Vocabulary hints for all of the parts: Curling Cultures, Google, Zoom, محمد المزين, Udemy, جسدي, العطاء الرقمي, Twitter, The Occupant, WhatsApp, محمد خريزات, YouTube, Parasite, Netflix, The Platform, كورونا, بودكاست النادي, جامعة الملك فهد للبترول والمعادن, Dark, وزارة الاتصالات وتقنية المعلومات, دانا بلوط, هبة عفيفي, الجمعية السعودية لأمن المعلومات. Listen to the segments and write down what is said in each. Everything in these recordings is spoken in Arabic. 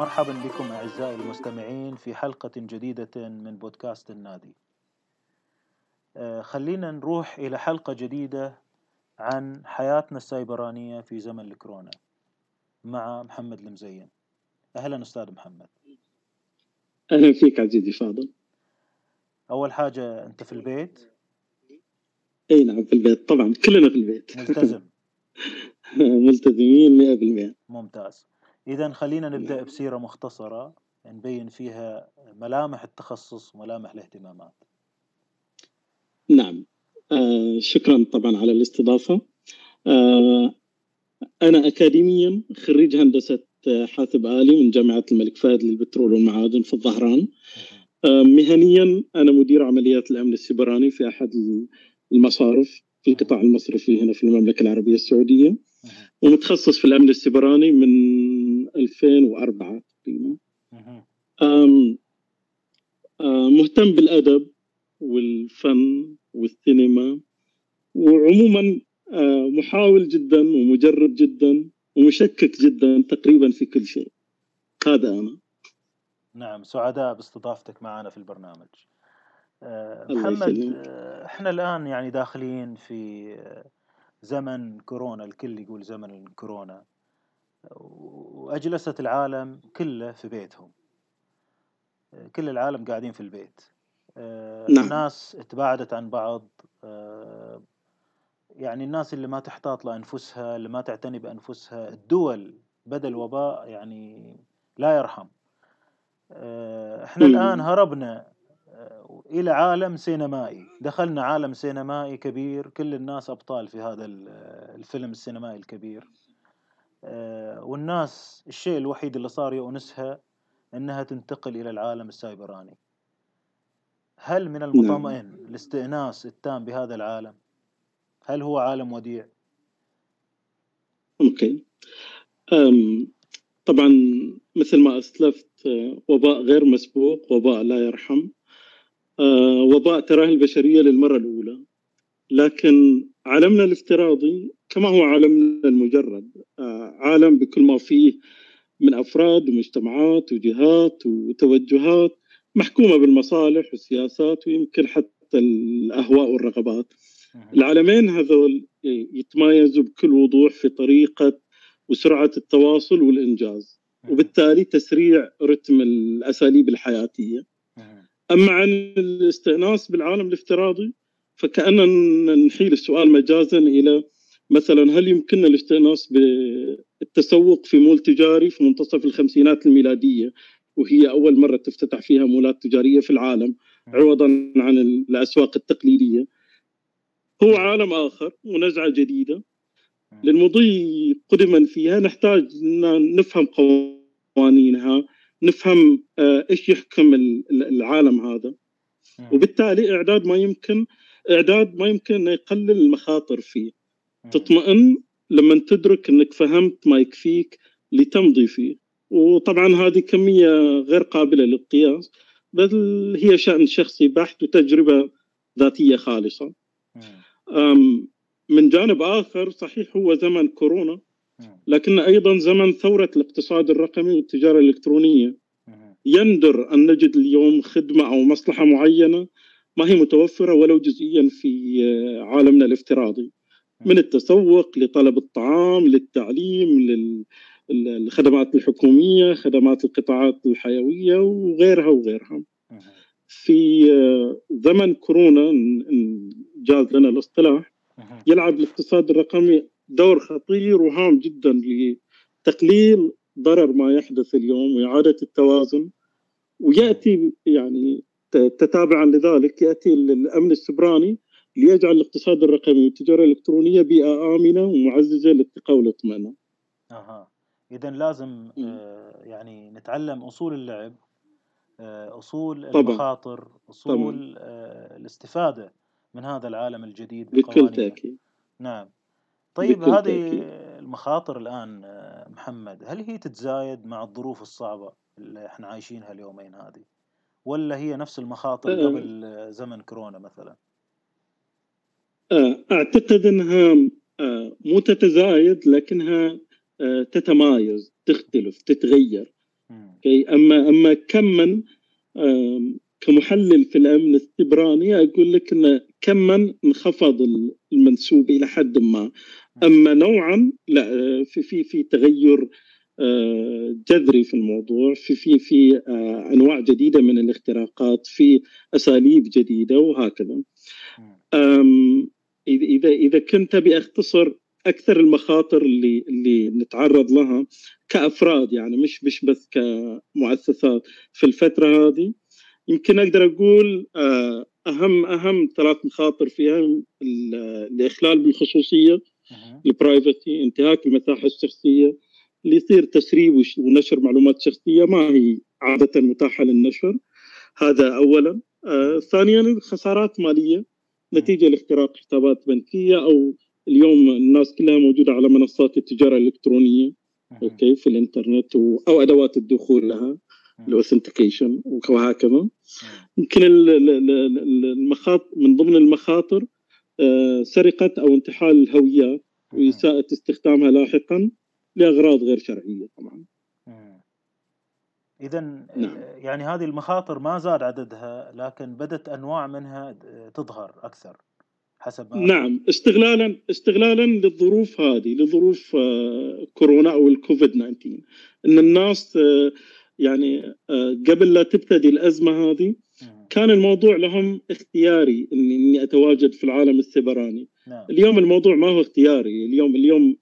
مرحبا بكم أعزائي المستمعين في حلقة جديدة من بودكاست النادي. خلينا نروح إلى حلقة جديدة عن حياتنا السايبرانية في زمن الكورونا مع محمد المزين. أهلا أستاذ محمد. أهلا فيك عزيزي فاضل. أول حاجة أنت في البيت؟ أي نعم في البيت، طبعا كلنا في البيت. ملتزم؟ ملتزمين 100%. ممتاز. إذن خلينا نبدأ بسيرة مختصرة نبين فيها ملامح التخصص وملامح الاهتمامات. نعم، شكرا طبعا على الاستضافة. أنا أكاديميا خريج هندسة حاسب آلي من جامعة الملك فهد للبترول والمعادن في الظهران. مهنيا أنا مدير عمليات الأمن السيبراني في أحد المصارف في القطاع المصرفي هنا في المملكة العربية السعودية، ومتخصص في الأمن السيبراني من 2004 تقريبا. مهتم بالأدب والفن والسينما، وعموما محاول جدا ومجرب جدا ومشكك جدا تقريبا في كل شيء. هذا أنا. نعم، سعداء باستضافتك معنا في البرنامج. محمد، احنا الآن يعني داخلين في زمن كورونا، الكل يقول زمن كورونا، وأجلست العالم كله في بيتهم، كل العالم قاعدين في البيت. نعم. الناس اتباعدت عن بعض، يعني الناس اللي ما تحتاط لأنفسها، اللي ما تعتني بأنفسها. الدول بدل وباء يعني لا يرحم. احنا الآن هربنا إلى عالم سينمائي، دخلنا عالم سينمائي كبير، كل الناس أبطال في هذا الفيلم السينمائي الكبير. والناس الشيء الوحيد اللي صار يؤنسها أنها تنتقل إلى العالم السايبراني. هل من المطمئن الاستئناس التام بهذا العالم؟ هل هو عالم وديع؟ ممكن. طبعا مثل ما أسلفت، وباء غير مسبوق، وباء لا يرحم، وباء تراه البشرية للمرة الأولى. لكن عالمنا الافتراضي كما هو عالمنا المجرد، عالم بكل ما فيه من أفراد ومجتمعات وجهات وتوجهات محكومة بالمصالح والسياسات ويمكن حتى الأهواء والرغبات. العالمين هذول يتميزوا بكل وضوح في طريقة وسرعة التواصل والإنجاز، وبالتالي تسريع رتم الأساليب الحياتية. أما عن الاستئناس بالعالم الافتراضي، فكأننا نحيل السؤال مجازاً إلى مثلاً هل يمكننا الاستئناس بالتسوق في مول تجاري في منتصف الخمسينات الميلادية، وهي أول مرة تفتتح فيها مولات تجارية في العالم عوضاً عن الأسواق التقليدية؟ هو عالم آخر ونزعة جديدة للمضي قدماً فيها. نحتاج نفهم قوانينها، نفهم إيش يحكم العالم هذا، وبالتالي إعداد ما يمكن أن يقلل المخاطر فيه. تطمئن لما تدرك أنك فهمت ما يكفيك لتمضي فيه. وطبعا هذه كمية غير قابلة للقياس، بل هي شأن شخصي بحت وتجربة ذاتية خالصة. من جانب آخر، صحيح هو زمن كورونا، لكن أيضا زمن ثورة الاقتصاد الرقمي والتجارة الإلكترونية. يندر أن نجد اليوم خدمة أو مصلحة معينة ما هي متوفرة ولو جزئيا في عالمنا الافتراضي، من التسوق لطلب الطعام، للتعليم، للخدمات الحكومية، خدمات القطاعات الحيوية وغيرها. في زمن كورونا، جاز لنا الاصطلاح، يلعب الاقتصاد الرقمي دور خطير وهام جدا لتقليل ضرر ما يحدث اليوم وإعادة التوازن. ويأتي يعني تتابعا لذلك يأتي الأمن السيبراني ليجعل الاقتصاد الرقمي والتجارة الإلكترونية بيئة آمنة ومعززة للثقة والاطمئنان. إذن لازم يعني نتعلم أصول اللعب، أصول المخاطر، أصول الاستفادة من هذا العالم الجديد بكل تأكيد. نعم. طيب، هذه المخاطر الآن محمد، هل هي تتزايد مع الظروف الصعبة اللي احنا عايشينها اليومين هذه، ولا هي نفس المخاطر قبل زمن كورونا مثلا؟ أعتقد أنها مو تتزايد، لكنها تتمايز، تختلف، تتغير. اوكي. اما كمن كمحلل في الامن السبراني اقول لك ان كمن انخفض المنسوب الى حد ما، اما نوعا لا، في تغير جذري في الموضوع، في انواع جديده من الاختراقات، في اساليب جديده وهكذا. اذا كنت باختصر اكثر المخاطر اللي نتعرض لها كافراد، يعني مش بس كمؤسسات في الفتره هذه، يمكن اقدر اقول اهم ثلاث مخاطر فيها: الاخلال بالخصوصيه، البرايفتي، انتهاك المساحه الشخصيه، اللي يصير تسريب ونشر معلومات شخصية ما هي عادة متاحة للنشر، هذا أولا. ثانيا خسارات مالية نتيجة لاختراق حسابات بنكية، أو اليوم الناس كلها موجودة على منصات التجارة الإلكترونية أوكي في الإنترنت، أو أدوات الدخول لها الأوثنتيكيشن وهكذا. يمكن المخاطر من ضمن المخاطر سرقة أو انتحال الهويات وإساءة استخدامها لاحقا لأغراض غير شرعية طبعا. إذن يعني هذه المخاطر ما زاد عددها، لكن بدت أنواع منها تظهر أكثر حسب ما استغلالا للظروف هذه، لظروف كورونا أو الكوفيد 19، إن الناس يعني قبل لا تبتدي الأزمة هذه كان الموضوع لهم اختياري، إني أتواجد في العالم السيبراني. اليوم الموضوع ما هو اختياري،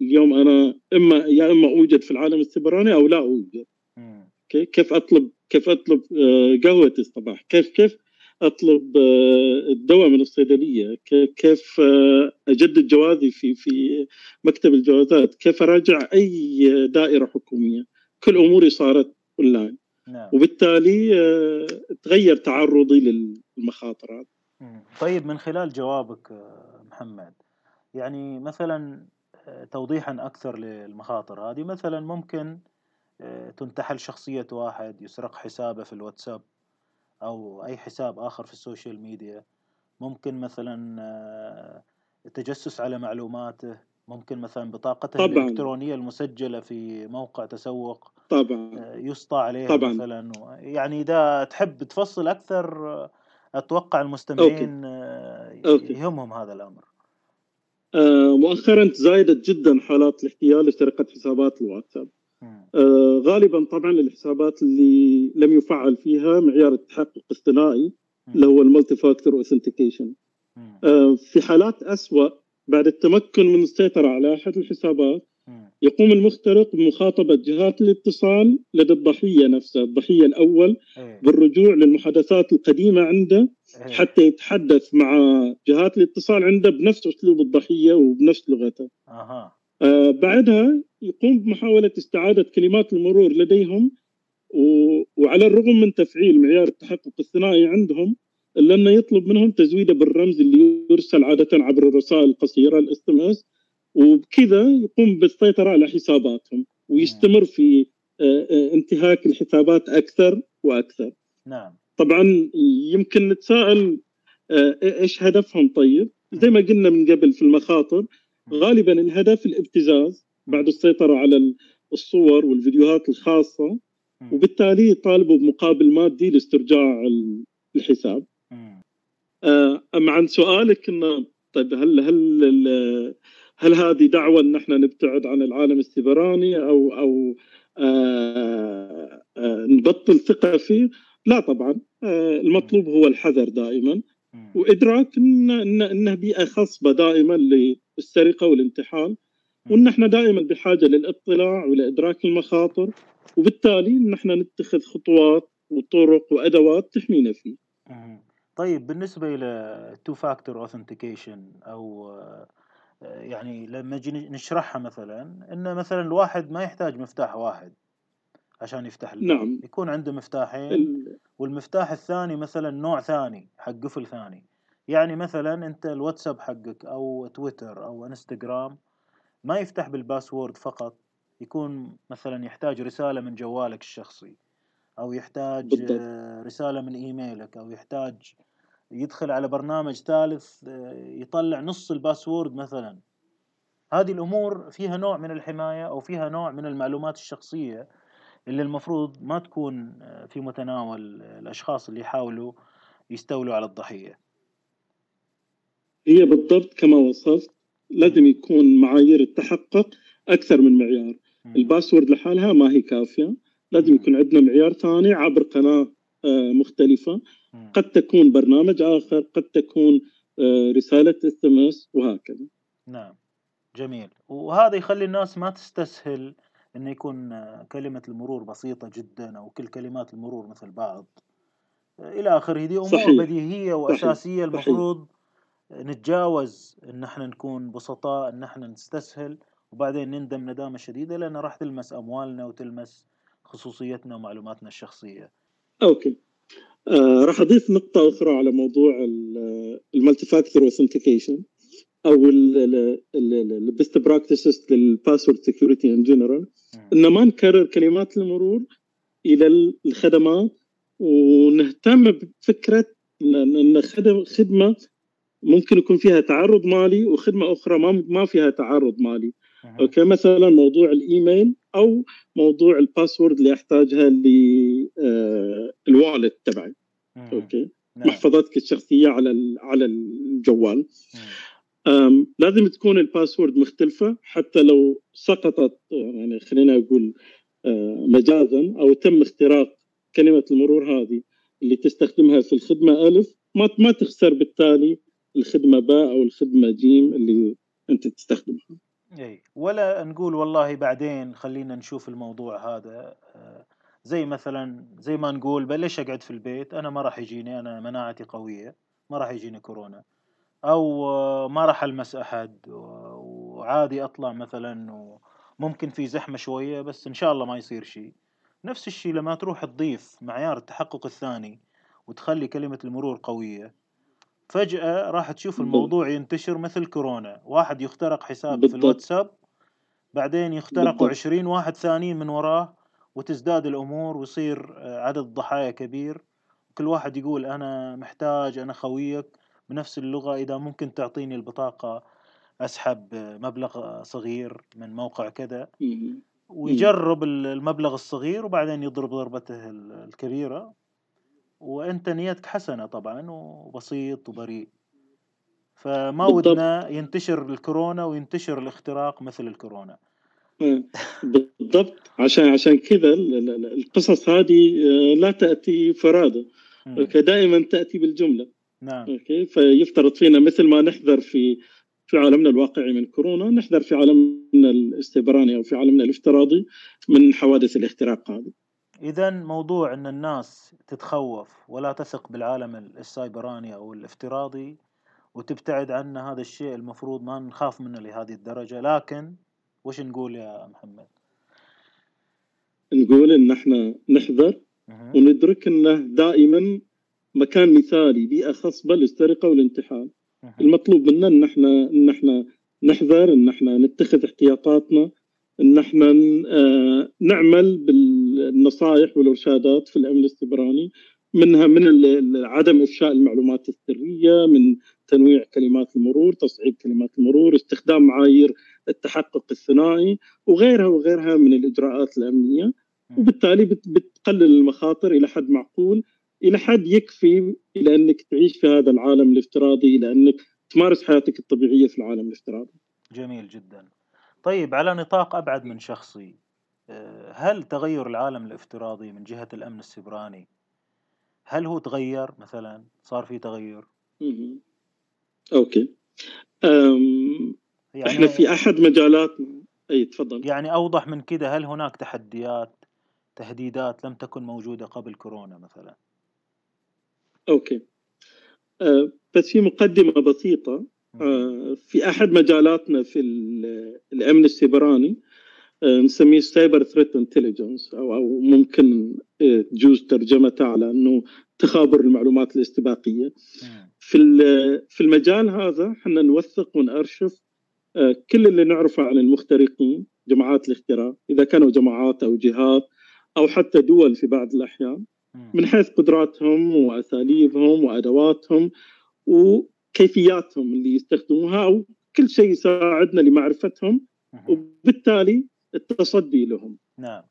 اليوم أنا إما أوجد في العالم السيبراني أو لا أوجد. كيف أطلب قهوتي الصباح، كيف أطلب الدواء من الصيدلية، كيف أجدد جوازي في مكتب الجوازات، كيف أراجع أي دائرة حكومية، كل أموري صارت أونلاين. وبالتالي تغير تعرضي للمخاطرات. طيب، من خلال جوابك محمد، يعني مثلا توضيحا أكثر للمخاطر هذه، مثلا ممكن تنتحل شخصية واحد، يسرق حسابه في الواتساب أو أي حساب آخر في السوشيال ميديا، ممكن مثلا التجسس على معلوماته، ممكن مثلا بطاقته الإلكترونية المسجلة في موقع تسوق طبعا يسطى عليها مثلا. يعني إذا تحب تفصل أكثر، أتوقع المستمعين يهمهم هذا الأمر. مؤخرا تزايدت جدا حالات الاحتيال لسرقة حسابات الواتساب. غالبا طبعا للحسابات اللي لم يفعل فيها معيار التحقق الثنائي اللي هو الملتي فاكتور اوثنتيكيشن. في حالات أسوأ، بعد التمكن من السيطرة على أحد الحسابات، يقوم المخترق بمخاطبة جهات الاتصال لدى الضحية نفسها، الضحية الأول، بالرجوع للمحادثات القديمة عنده حتى يتحدث مع جهات الاتصال عنده بنفس أسلوب الضحية وبنفس لغته. بعدها يقوم بمحاولة استعادة كلمات المرور لديهم، وعلى الرغم من تفعيل معيار التحقق الثنائي عندهم، إلا أنه يطلب منهم تزويده بالرمز اللي يرسل عادة عبر الرسائل القصيرة الSMS، وبكذا يقوم بالسيطرة على حساباتهم ويستمر في انتهاك الحسابات أكثر وأكثر. نعم. طبعا يمكن نتساءل إيش هدفهم. طيب، زي ما قلنا من قبل في المخاطر، غالبا الهدف الابتزاز بعد السيطرة على الصور والفيديوهات الخاصة، وبالتالي طالبوا بمقابل مادي لاسترجاع الحساب. أما عن سؤالك، إنه طيب هل هذه دعوة إن إحنا نبتعد عن العالم السيبراني أو نبطل ثقة فيه؟ لا طبعا، المطلوب هو الحذر دائما، وإدراك إنه بيئة خصبة دائما للسرقة والانتحال، وإن إحنا دائما بحاجة للإطلاع ولإدراك المخاطر، وبالتالي إن إحنا نتخذ خطوات وطرق وأدوات تحمينا فيه. طيب، بالنسبة إلى تو فاكتور أوثنتيكيشن، أو يعني لما نشرحها مثلا، إن مثلا الواحد ما يحتاج مفتاح واحد عشان يفتح الباب. نعم. يكون عنده مفتاحين، والمفتاح الثاني مثلا نوع ثاني حق قفل ثاني. يعني مثلا أنت الواتساب حقك أو تويتر أو إنستغرام ما يفتح بالباسورد فقط، يكون مثلا يحتاج رسالة من جوالك الشخصي، أو يحتاج رسالة من إيميلك، أو يحتاج يدخل على برنامج ثالث يطلع نص الباسورد مثلا. هذه الأمور فيها نوع من الحماية، أو فيها نوع من المعلومات الشخصية اللي المفروض ما تكون في متناول الأشخاص اللي يحاولوا يستولوا على الضحية. هي بالضبط كما وصفت، لازم يكون معايير التحقق أكثر من معيار. الباسورد لحالها ما هي كافية، لازم يكون عندنا معيار ثاني عبر قناة مختلفة، قد تكون برنامج آخر، قد تكون رسالة SMS وهكذا. نعم جميل. وهذا يخلي الناس ما تستسهل أن يكون كلمة المرور بسيطة جدا أو كل كلمات المرور مثل بعض إلى آخره. دي أمور صحيح. بديهية وأساسية. المفروض نتجاوز أن احنا نكون بسطاء، أن احنا نستسهل وبعدين نندم ندامة شديدة، لأن راح تلمس أموالنا وتلمس خصوصيتنا ومعلوماتنا الشخصية. أوكي، راح أضيف نقطة أخرى على موضوع المالتي فاكتور أوثنتيكيشن أو البيست براكتسز للباسورد سيكيورتي إن جنرال، إن ما نكرر كلمات المرور إلى الخدمات، ونهتم بفكرة إن خدمة ممكن يكون فيها تعرض مالي وخدمة أخرى ما فيها تعرض مالي. أوكي، مثلا موضوع الإيميل أو موضوع الباسورد اللي أحتاجها للوالت تبعي. أوكي، محفظتك الشخصية على الجوال. لازم تكون الباسورد مختلفة، حتى لو سقطت، يعني خلينا أقول مجازا أو تم اختراق كلمة المرور هذه اللي تستخدمها في الخدمة ألف، ما تخسر بالتالي الخدمة باء أو الخدمة جيم اللي أنت تستخدمها. أي، ولا نقول والله بعدين خلينا نشوف الموضوع هذا، زي مثلا زي ما نقول بليش أقعد في البيت، أنا ما راح يجيني، أنا مناعتي قوية ما راح يجيني كورونا، أو ما راح ألمس أحد وعادي أطلع مثلا، وممكن في زحمة شوية بس إن شاء الله ما يصير شيء. نفس الشيء لما تروح تضيف معيار التحقق الثاني وتخلي كلمة المرور قوية، فجأة راح تشوف الموضوع ينتشر مثل كورونا، واحد يخترق حسابه في الواتساب، بعدين يخترقوا 20 واحد ثانيين من وراه، وتزداد الأمور ويصير عدد الضحايا كبير، كل واحد يقول أنا محتاج، أنا خويك، بنفس اللغة، إذا ممكن تعطيني البطاقة أسحب مبلغ صغير من موقع كذا، ويجرب المبلغ الصغير وبعدين يضرب ضربته الكبيرة، وأنت نيتك حسنة طبعا وبسيط وبريء، فما ودنا ينتشر الكورونا وينتشر الاختراق مثل الكورونا. بالضبط، عشان كذا القصص هذه لا تأتي فرادة، دائما تأتي بالجملة. نعم. أوكي، فيفترض فينا مثل ما نحذر في عالمنا الواقعي من كورونا، نحذر في عالمنا الاستبراني أو في عالمنا الافتراضي من حوادث الاختراق هذه. إذا موضوع أن الناس تتخوف ولا تثق بالعالم السايبراني أو الافتراضي وتبتعد عنه، هذا الشيء المفروض ما نخاف منه لهذه الدرجة. لكن وش نقول يا محمد؟ نقول إن احنا نحذر وندرك أنه دائما مكان مثالي، بيئة خصبة للسرقة والانتحال. المطلوب منا إن احنا نحذر، إن احنا نتخذ احتياطاتنا، إن احنا نعمل بالنصائح والإرشادات في الأمن الاستبراني، منها من عدم إفشاء المعلومات السرية، من تنويع كلمات المرور، تصعيب كلمات المرور، استخدام معايير التحقق الثنائي وغيرها من الإجراءات الأمنية، وبالتالي بتقلل المخاطر إلى حد معقول، إلى حد يكفي إلى أنك تعيش في هذا العالم الافتراضي، إلى أنك تمارس حياتك الطبيعية في العالم الافتراضي. جميل جدا. طيب، على نطاق أبعد من شخصي، هل تغير العالم الافتراضي من جهة الأمن السيبراني، هل هو تغير مثلا؟ صار فيه تغير؟ أوكي، يعني إحنا في أحد مجالات، أي تفضل، يعني أوضح من كده، هل هناك تحديات، تهديدات لم تكن موجودة قبل كورونا مثلا؟ أوكي، بس في مقدمة بسيطة. في أحد مجالاتنا في الأمن السيبراني نسميه سايبر ثريت انتليجنس، أو ممكن تجوز ترجمتها على أنه تخابر المعلومات الاستباقية. في المجال هذا حنا نوثق ونأرشف كل اللي نعرفه عن المخترقين، جماعات الاختراق، إذا كانوا جماعات أو جهات أو حتى دول في بعض الأحيان، من حيث قدراتهم وأساليبهم وأدواتهم وكيفياتهم اللي يستخدموها، أو كل شيء يساعدنا لمعرفتهم وبالتالي التصدي لهم. نعم.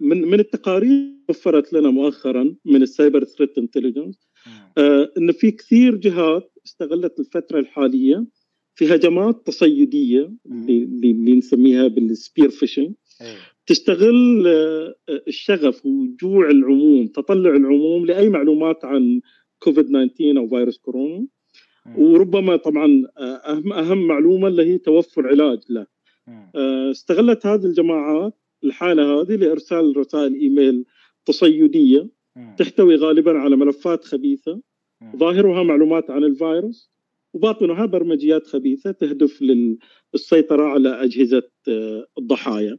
من التقارير وفرت لنا مؤخرا من السايبر ثريت انتليجنس ان في كثير جهات استغلت الفتره الحاليه في هجمات تصيديه اللي نسميها بالسبير فيشنج. تستغل الشغف وجوع العموم، تطلع العموم لاي معلومات عن كوفيد 19 او فيروس كورونا، وربما طبعا اهم معلومه اللي هي توفر علاج له. استغلت هذه الجماعات الحالة هذه لإرسال رسائل إيميل تصيدية تحتوي غالباً على ملفات خبيثة، ظاهرها معلومات عن الفيروس وباطنها برمجيات خبيثة تهدف للسيطرة على أجهزة الضحايا.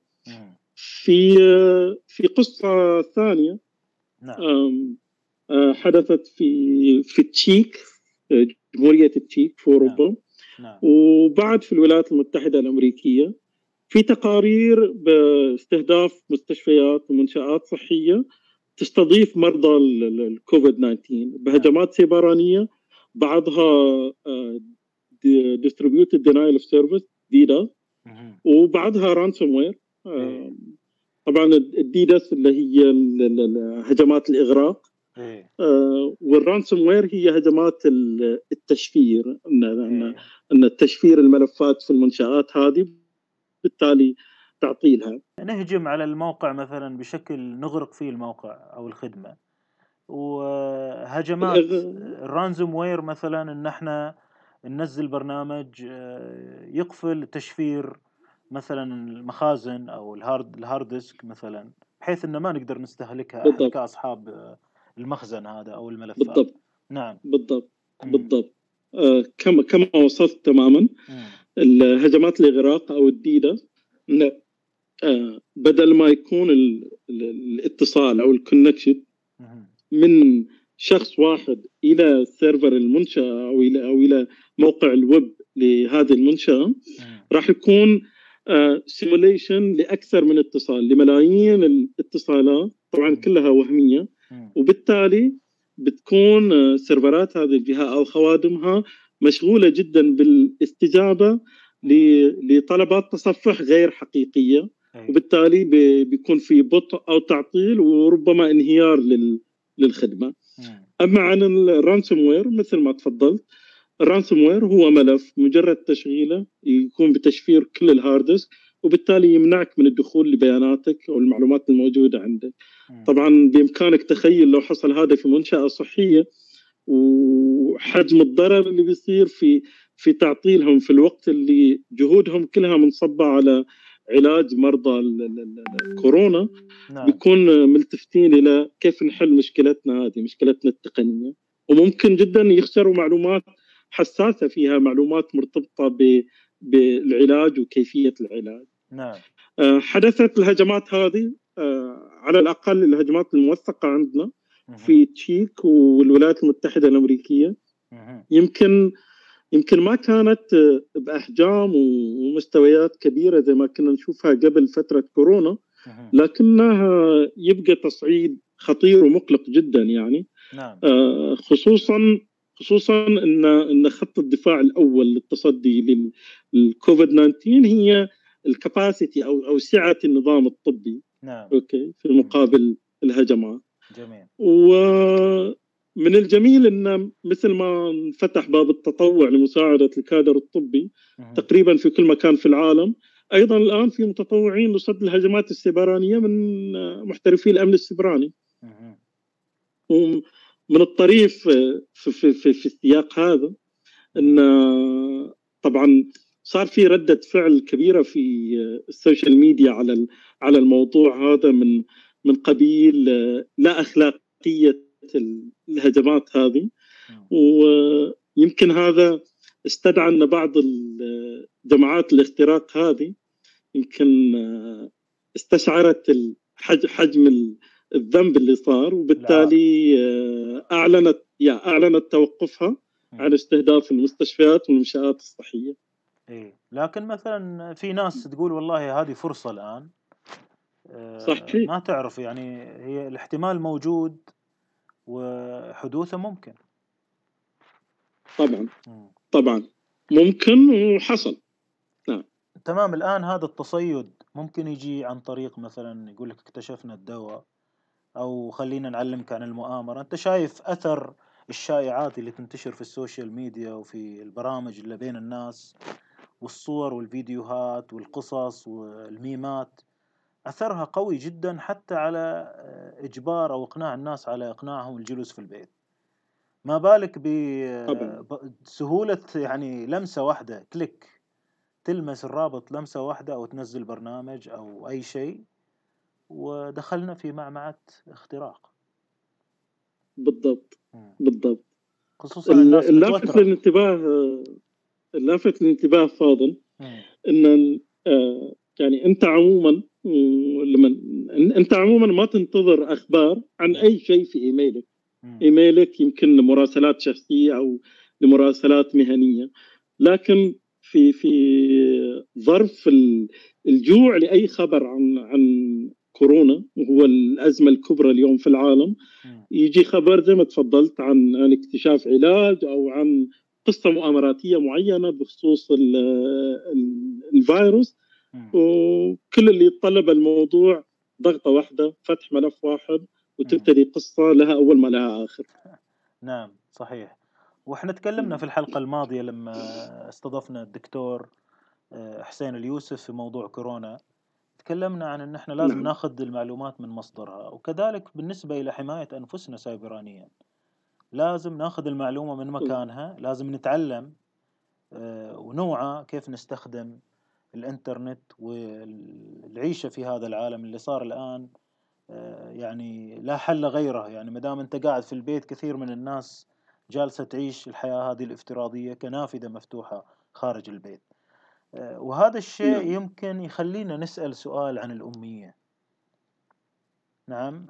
في قصة ثانية حدثت في التشيك، جمهورية التشيك في أوروبا، وبعد في الولايات المتحدة الأمريكية، في تقارير باستهداف مستشفيات ومنشآت صحية تستضيف مرضى الكوفيد 19 بهجمات سيبرانية، بعضها distributed denial of service DDoS، وبعضها ransom ware. طبعا الDDoS اللي هي هجمات الإغراق، والرانسوم وير هي هجمات التشفير، ان التشفير الملفات في المنشآت هذه بالتالي تعطيلها. نهجم على الموقع مثلا بشكل نغرق فيه الموقع أو الخدمة، وهجمات الرانزوم وير مثلا إن احنا ننزل برنامج يقفل تشفير مثلا المخازن أو الهاردسك مثلا، بحيث إنه ما نقدر نستهلكها كأصحاب المخزن هذا أو الملفات. بالضبط. نعم بالضبط بالضبط. كما وصفت تماما. الهجمات الإغراق أو الديدس، بدل ما يكون الاتصال أو الكونكشن من شخص واحد إلى سيرفر المنشأة أو إلى موقع الويب لهذه المنشأة، راح يكون سيموليشن لأكثر من اتصال، لملايين الاتصالات طبعا كلها وهمية، وبالتالي بتكون سيرفرات هذه الجهة أو خوادمها مشغولة جدا بالاستجابة لطلبات تصفح غير حقيقية، وبالتالي بيكون في بطء أو تعطيل وربما انهيار للخدمة. أما عن الرانسوموير مثل ما تفضلت، الرانسوموير هو ملف مجرد تشغيله يكون بتشفير كل الهاردسك، وبالتالي يمنعك من الدخول لبياناتك أو المعلومات الموجودة عندك. طبعا بإمكانك تخيل لو حصل هذا في منشأة صحية وحجم الضرر اللي بيصير في تعطيلهم في الوقت اللي جهودهم كلها منصبة على علاج مرضى الكورونا. بيكون ملتفتين إلى كيف نحل مشكلتنا هذه، مشكلتنا التقنية، وممكن جدا يخسروا معلومات حساسة فيها معلومات مرتبطة بالعلاج وكيفية العلاج. حدثت الهجمات هذه على الأقل الهجمات الموثقة عندنا في تشيك والولايات المتحدة الأمريكية، يمكن ما كانت بأحجام ومستويات كبيرة زي ما كنا نشوفها قبل فترة كورونا، لكنها يبقى تصعيد خطير ومقلق جدا يعني. خصوصا إن خط الدفاع الأول للتصدي للكوفيد 19 هي الكاباسيتي أو سعة النظام الطبي. أوكي، في مقابل الهجمات. جميل. ومن الجميل أن مثل ما انفتح باب التطوع لمساعدة الكادر الطبي تقريبا في كل مكان في العالم، أيضا الآن في متطوعين لصد الهجمات السيبرانية من محترفي الأمن السيبراني. ومن الطريف في السياق هذا أن طبعا صار في ردة فعل كبيرة في السوشيال ميديا على الموضوع هذا من قبيل لا أخلاقية الهجمات هذه، ويمكن هذا استدعى أن بعض الجماعات الاختراق هذه يمكن استشعرت حجم الذنب اللي صار، وبالتالي أعلنت توقفها عن استهداف المستشفيات والمنشآت الصحية. لكن مثلا في ناس تقول والله هذه فرصة الآن، صحيح. ما تعرف يعني، هي الاحتمال موجود وحدوثه ممكن. طبعا ممكن وحصل. نعم تمام. الآن هذا التصيد ممكن يجي عن طريق مثلا يقول لك اكتشفنا الدواء، أو خلينا نعلمك عن المؤامرة. أنت شايف أثر الشائعات اللي تنتشر في السوشيال ميديا وفي البرامج اللي بين الناس، والصور والفيديوهات والقصص والميمات، أثرها قوي جدا حتى على إجبار أو إقناع الناس على إقناعهم الجلوس في البيت. ما بالك بسهولة يعني لمسة واحدة، كليك، تلمس الرابط لمسة واحدة أو تنزل برنامج أو أي شيء، ودخلنا في معمعة اختراق. بالضبط بالضبط. خصوصا اللافت للانتباه، اللافت للانتباه فاضل إن يعني أنت عموما ما تنتظر أخبار عن أي شيء في إيميلك. إيميلك يمكن لمراسلات شخصية أو لمراسلات مهنية، لكن في ظرف الجوع لأي خبر عن كورونا، وهو الأزمة الكبرى اليوم في العالم، يجي خبر زي ما تفضلت عن اكتشاف علاج أو عن قصة مؤامراتية معينة بخصوص الفيروس، وكل اللي يتطلب الموضوع ضغطة واحدة، فتح ملف واحد، وتبتدي قصة لها أول ما لها آخر. نعم صحيح. وإحنا تكلمنا في الحلقة الماضية لما استضفنا الدكتور حسين اليوسف في موضوع كورونا، تكلمنا عن أن إحنا لازم ناخذ المعلومات من مصدرها، وكذلك بالنسبة إلى حماية أنفسنا سايبرانيا لازم ناخذ المعلومة من مكانها، لازم نتعلم ونوعى كيف نستخدم الإنترنت والعيشة في هذا العالم اللي صار الآن يعني لا حل غيره. يعني مدام أنت قاعد في البيت، كثير من الناس جالسة تعيش الحياة هذه الافتراضية كنافذة مفتوحة خارج البيت، وهذا الشيء يمكن يخلينا نسأل سؤال عن الأمية. نعم.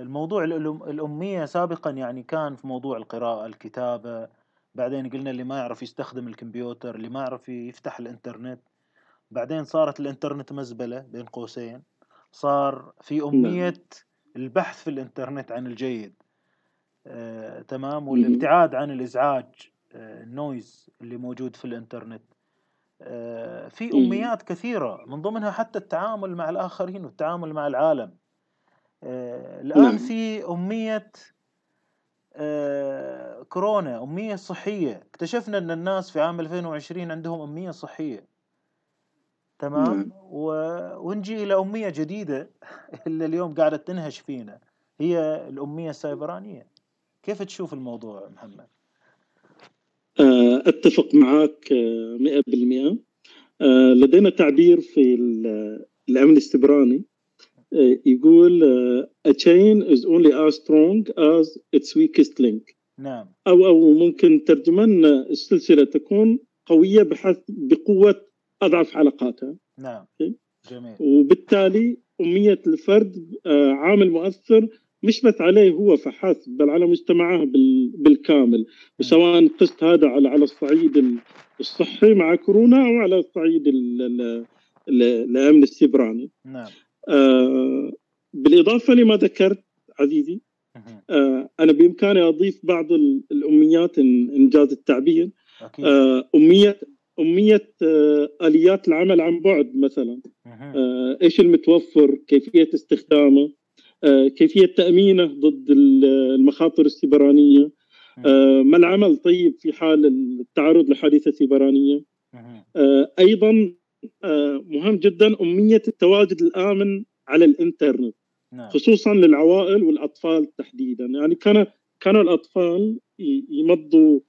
الموضوع الأمية سابقا يعني كان في موضوع القراءة، الكتابة، بعدين قلنا اللي ما يعرف يستخدم الكمبيوتر، اللي ما يعرف يفتح الإنترنت، بعدين صارت الإنترنت مزبلة بين قوسين، صار في أمية البحث في الإنترنت عن الجيد. تمام. والابتعاد عن الإزعاج، النويز اللي موجود في الإنترنت. في أميات كثيرة، من ضمنها حتى التعامل مع الآخرين والتعامل مع العالم. الآن في أمية كورونا، أمية صحية. اكتشفنا أن الناس في عام 2020 عندهم أمية صحية. تمام. ونجي إلى أمية جديدة اللي اليوم قاعدة تنهش فينا، هي الأمية السايبرانية. كيف تشوف الموضوع محمد؟ أتفق معك 100%. لدينا تعبير في الأمن السيبراني يقول a chain is only as strong as its weakest link. نعم. أو ممكن ترجمان السلسلة تكون قوية بقوة أضعف حلقاتها. نعم. جميل. وبالتالي أمية الفرد عامل مؤثر مش بس عليه هو فحسب، بل على مجتمعه بالكامل، وسواء قست هذا على الصعيد الصحي مع كورونا أو على الصعيد الأمن السيبراني. نعم. بالإضافة لما ذكرت عزيزي، أنا بإمكاني أضيف بعض الأميات إن جاز التعبير. أمية آليات العمل عن بعد مثلا، إيش المتوفر، كيفية استخدامه، كيفية تأمينه ضد المخاطر السيبرانية، ما العمل طيب في حال التعرض لحادثة سيبرانية. أيضا مهم جدا أمية التواجد الآمن على الإنترنت، خصوصا للعوائل والأطفال تحديدا. يعني كانوا الأطفال يمضوا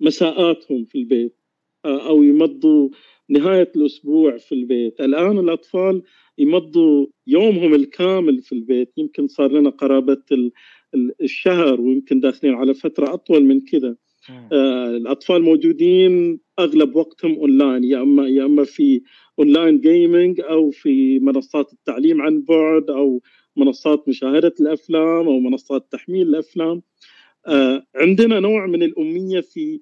مساءاتهم في البيت أو يمضوا نهاية الأسبوع في البيت، الآن الأطفال يمضوا يومهم الكامل في البيت. يمكن صار لنا قرابة الشهر، ويمكن داخلين على فترة أطول من كذا. الأطفال موجودين أغلب وقتهم أونلاين، يا أما في أونلاين جيمينج، أو في منصات التعليم عن بعد، أو منصات مشاهدة الأفلام، أو منصات تحميل الأفلام. عندنا نوع من الأمية في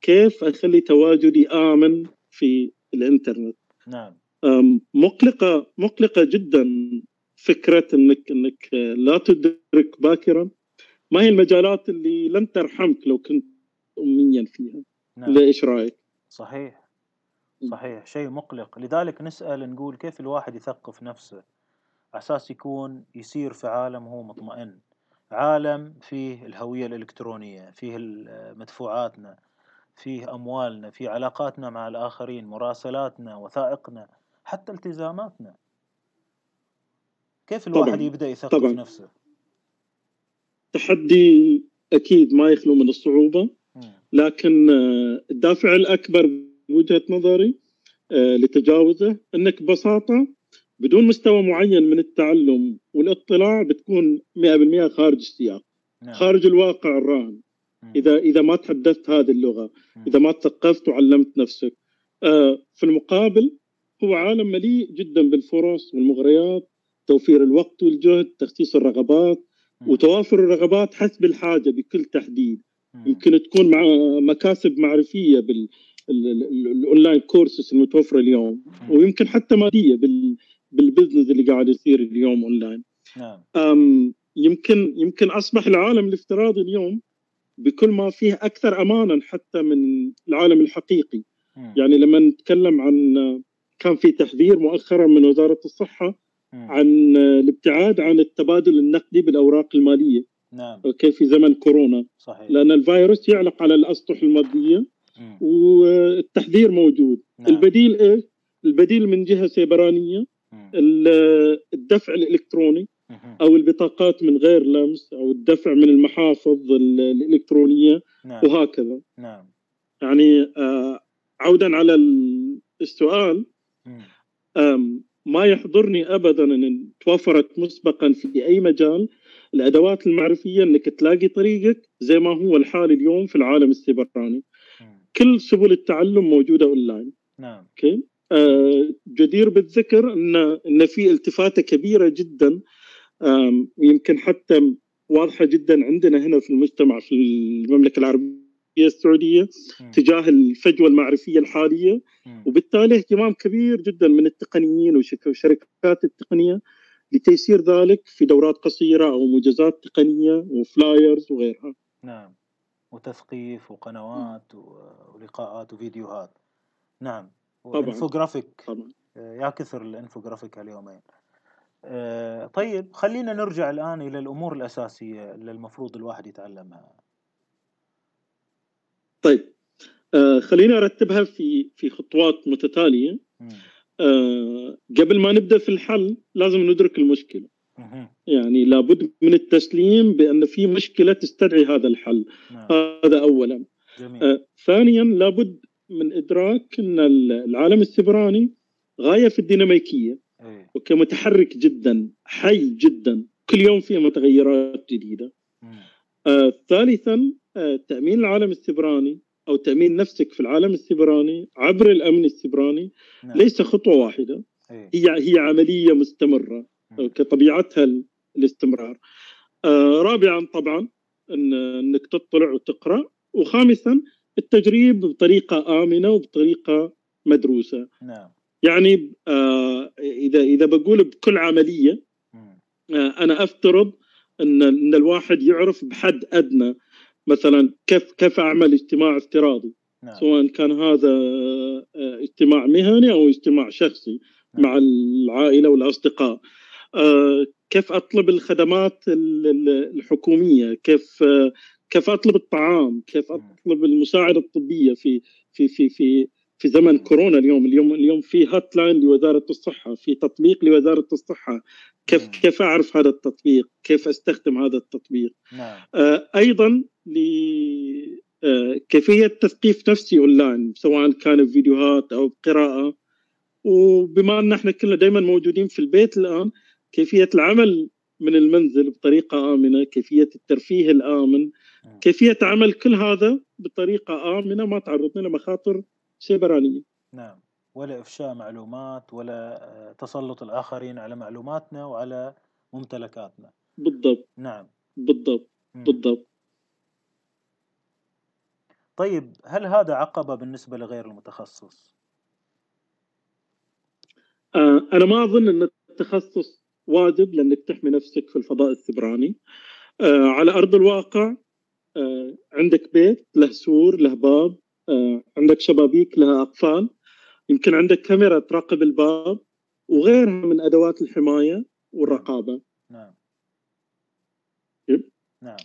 كيف أخلي تواجدي آمن في الإنترنت. نعم. مقلقة جدا فكرة إنك لا تدرك باكرا ما هي المجالات اللي لن ترحمك لو كنت أميا فيها. نعم. ليش رأيك؟ صحيح. صحيح، شيء مقلق. لذلك نسأل نقول كيف الواحد يثقف نفسه أساس يكون يسير في عالم هو مطمئن، عالم فيه الهوية الإلكترونية، فيه مدفوعاتنا، فيه أموالنا، فيه علاقاتنا مع الآخرين، مراسلاتنا، وثائقنا، حتى التزاماتنا. كيف الواحد طبعًا يبدأ يثقف نفسه؟ تحدي أكيد ما يخلو من الصعوبة، لكن الدافع الأكبر وجهة نظري لتجاوزه أنك ببساطة بدون مستوى معين من التعلم والاطلاع بتكون 100% خارج السياق، خارج الواقع الراهن. إذا ما تحدثت هذه اللغة، إذا ما تثقفت وعلمت نفسك. في المقابل هو عالم مليء جدا بالفرص والمغريات، توفير الوقت والجهد، تخصيص الرغبات، وتوافر الرغبات حسب الحاجة بكل تحديد. يمكن تكون مع مكاسب معرفية بالأونلاين كورسز المتوفرة اليوم، ويمكن حتى مادية بالبزنس اللي قاعد يصير اليوم أونلاين. يمكن أصبح العالم الافتراضي اليوم بكل ما فيه أكثر أمانا حتى من العالم الحقيقي. يعني لما نتكلم عن، كان في تحذير مؤخرا من وزارة الصحة عن الابتعاد عن التبادل النقدي بالأوراق المالية، أوكي، في زمن كورونا. صحيح. لأن الفيروس يعلق على الأسطح المادية والتحذير موجود. البديل إيه؟ البديل من جهة سيبرانية الدفع الإلكتروني، أو البطاقات من غير لمس، أو الدفع من المحافظ الإلكترونية، وهكذا. يعني عودا على السؤال، ما يحضرني أبدا أن توفرت مسبقا في أي مجال الأدوات المعرفية أنك تلاقي طريقك زي ما هو الحال اليوم في العالم السيبراني. كل سبل التعلم موجودة أونلاين. okay. جدير بالذكر أن في التفاتة كبيرة جدا، يمكن حتى واضحة جدا عندنا هنا في المجتمع في المملكة العربية السعودية تجاه الفجوة المعرفية الحالية، وبالتالي اهتمام كبير جدا من التقنيين وشركات التقنية لتيسير ذلك في دورات قصيرة أو مجازات تقنية وفلايرز وغيرها. نعم، وتثقيف وقنوات ولقاءات وفيديوهات. نعم، والإنفوغرافيك يعكسر الإنفوغرافيك اليومين. طيب، خلينا نرجع الآن إلى الأمور الأساسية اللي المفروض الواحد يتعلمها. طيب، خلينا أرتبها في خطوات متتالية. قبل ما نبدأ في الحل لازم ندرك المشكلة. يعني لابد من التسليم بأن في مشكلة تستدعي هذا الحل. هذا أولا. ثانيا، لابد من إدراك أن العالم السيبراني غاية في الديناميكية، وكمتحرك جدا، حي جدا، كل يوم فيه متغيرات جديدة. ثالثا، تأمين العالم السيبراني أو تأمين نفسك في العالم السيبراني عبر الأمن السيبراني ليس خطوة واحدة، هي عملية مستمرة كطبيعتها الاستمرار. رابعا طبعا أنك تطلع وتقرأ. وخامسا، التجريب بطريقة آمنة وبطريقة مدروسة. يعني إذا بقول بكل عملية، أنا أفترض أن الواحد يعرف بحد أدنى مثلا كيف أعمل اجتماع افتراضي، سواء كان هذا اجتماع مهني أو اجتماع شخصي مع العائلة والأصدقاء. كيف أطلب الخدمات الحكومية، كيف أطلب الطعام، كيف أطلب المساعدة الطبية في زمن كورونا. اليوم في هات لاين لوزارة الصحة، في تطبيق لوزارة الصحة. كيف أعرف هذا التطبيق، كيف أستخدم هذا التطبيق. أيضا كيفية تثقيف نفسي أونلاين، سواء كان بفيديوهات أو بقراءة. وبما أن نحن كلنا دائما موجودين في البيت الآن، كيفية العمل من المنزل بطريقة آمنة، كيفية الترفيه الآمن، كيفية عمل كل هذا بطريقة آمنة ما تعرضنا لمخاطر سيبرانية. نعم، ولا إفشاء معلومات ولا تسلط الآخرين على معلوماتنا وعلى ممتلكاتنا. بالضبط. نعم، بالضبط. بالضبط. طيب، هل هذا عقبة بالنسبة لغير المتخصص؟ أنا ما أظن أن التخصص واجب لأنك تحمي نفسك في الفضاء السيبراني. على أرض الواقع عندك بيت له سور له باب، عندك شبابيك لها أقفال، يمكن عندك كاميرا تراقب الباب وغيرها من أدوات الحماية والرقابة. نعم. نعم.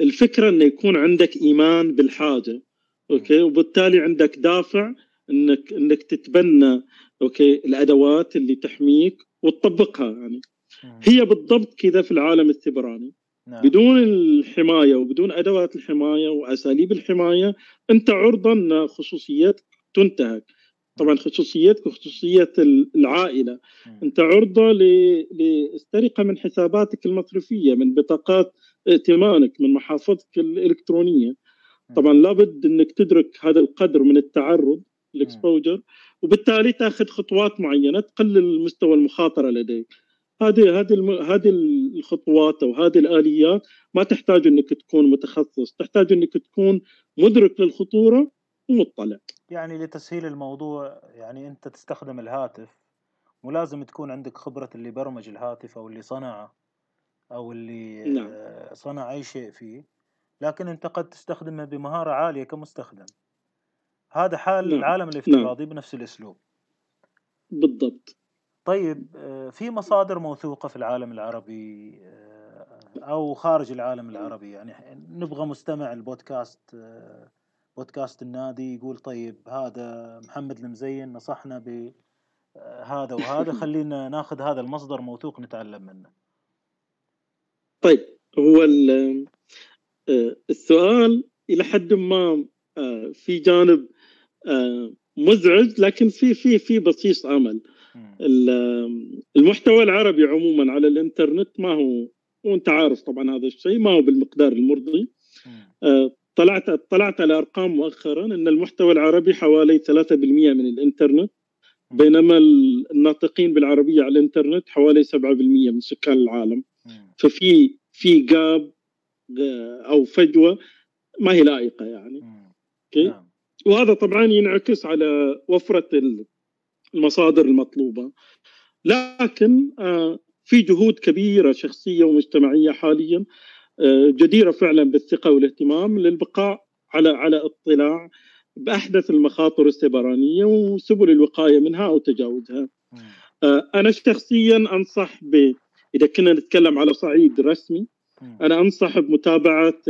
الفكرة إنه يكون عندك إيمان بالحاجة، أوكي، وبالتالي عندك دافع إنك تتبنى أوكي الأدوات اللي تحميك وتطبقها. يعني هي بالضبط كذا في العالم السيبراني. نعم. بدون الحماية وبدون أدوات الحماية وأساليب الحماية أنت عرضاً لخصوصيتك تنتهك. طبعاً خصوصيتك وخصوصية العائلة. أنت عرضة للسرقة من حساباتك المصرفية، من بطاقات ائتمانك، من محافظك الإلكترونية. طبعاً لابد أنك تدرك هذا القدر من التعرض الإكسبوجر، وبالتالي تأخذ خطوات معينة تقلل مستوى المخاطرة لديك. هذه الخطوات أو هذه الآليات ما تحتاج أنك تكون متخصص، تحتاج أنك تكون مدرك للخطورة ومطلع. يعني لتسهيل الموضوع، يعني أنت تستخدم الهاتف ولازم تكون عندك خبرة اللي برمج الهاتف أو اللي صنعه أو اللي نعم. صنع أي شيء فيه، لكن أنت قد تستخدمه بمهارة عالية كمستخدم. هذا حال نعم. العالم الافتراضي نعم. بنفس الأسلوب بالضبط. طيب، في مصادر موثوقة في العالم العربي أو خارج العالم العربي؟ يعني نبغى مستمع البودكاست، بودكاست النادي، يقول طيب هذا محمد المزين نصحنا بهذا وهذا، خلينا ناخذ هذا المصدر موثوق نتعلم منه. طيب، هو السؤال إلى حد ما في جانب مزعج، لكن في بصيص أمل. المحتوى العربي عموما على الانترنت ما هو، وانت عارف طبعا هذا الشيء، ما هو بالمقدار المرضي. طلعت على أرقام مؤخرا أن المحتوى العربي حوالي 3% من الإنترنت، بينما الناطقين بالعربية على الإنترنت حوالي 7% من سكان العالم. ففي جاب أو فجوة ما هي لائقة يعني. وهذا طبعا ينعكس على وفرة المصادر المطلوبة. لكن في جهود كبيرة شخصية ومجتمعية حاليا جديرة فعلا بالثقة والاهتمام للبقاء على اطلاع بأحدث المخاطر السيبرانية وسبل الوقاية منها أو تجاوزها. أنا شخصيا أنصح إذا كنا نتكلم على صعيد رسمي، أنا أنصح بمتابعة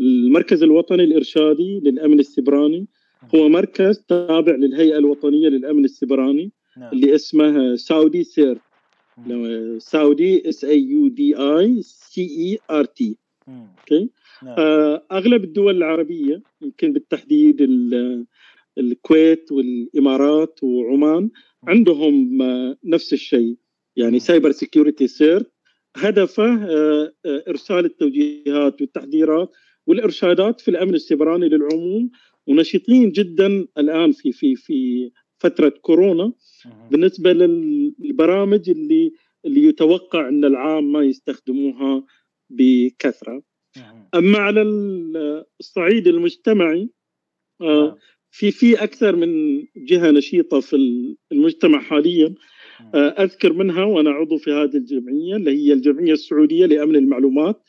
المركز الوطني الإرشادي للأمن السيبراني. هو مركز تابع للهيئة الوطنية للأمن السيبراني اللي اسمها سعودي سيرت، سعودي SAUDI CERT. اوكي. اغلب الدول العربيه، يمكن بالتحديد الكويت والامارات وعمان، عندهم نفس الشيء. يعني سايبر سيكيورتي سيرت هدفه ارسال التوجيهات والتحذيرات والارشادات في الامن السيبراني للعموم، ونشيطين جدا الان في في في فترة كورونا بالنسبة للبرامج اللي يتوقع أن العامة يستخدموها بكثرة. أما على الصعيد المجتمعي، في أكثر من جهة نشيطة في المجتمع حاليا. أذكر منها وأنا عضو في هذه الجمعية، اللي هي الجمعية السعودية لأمن المعلومات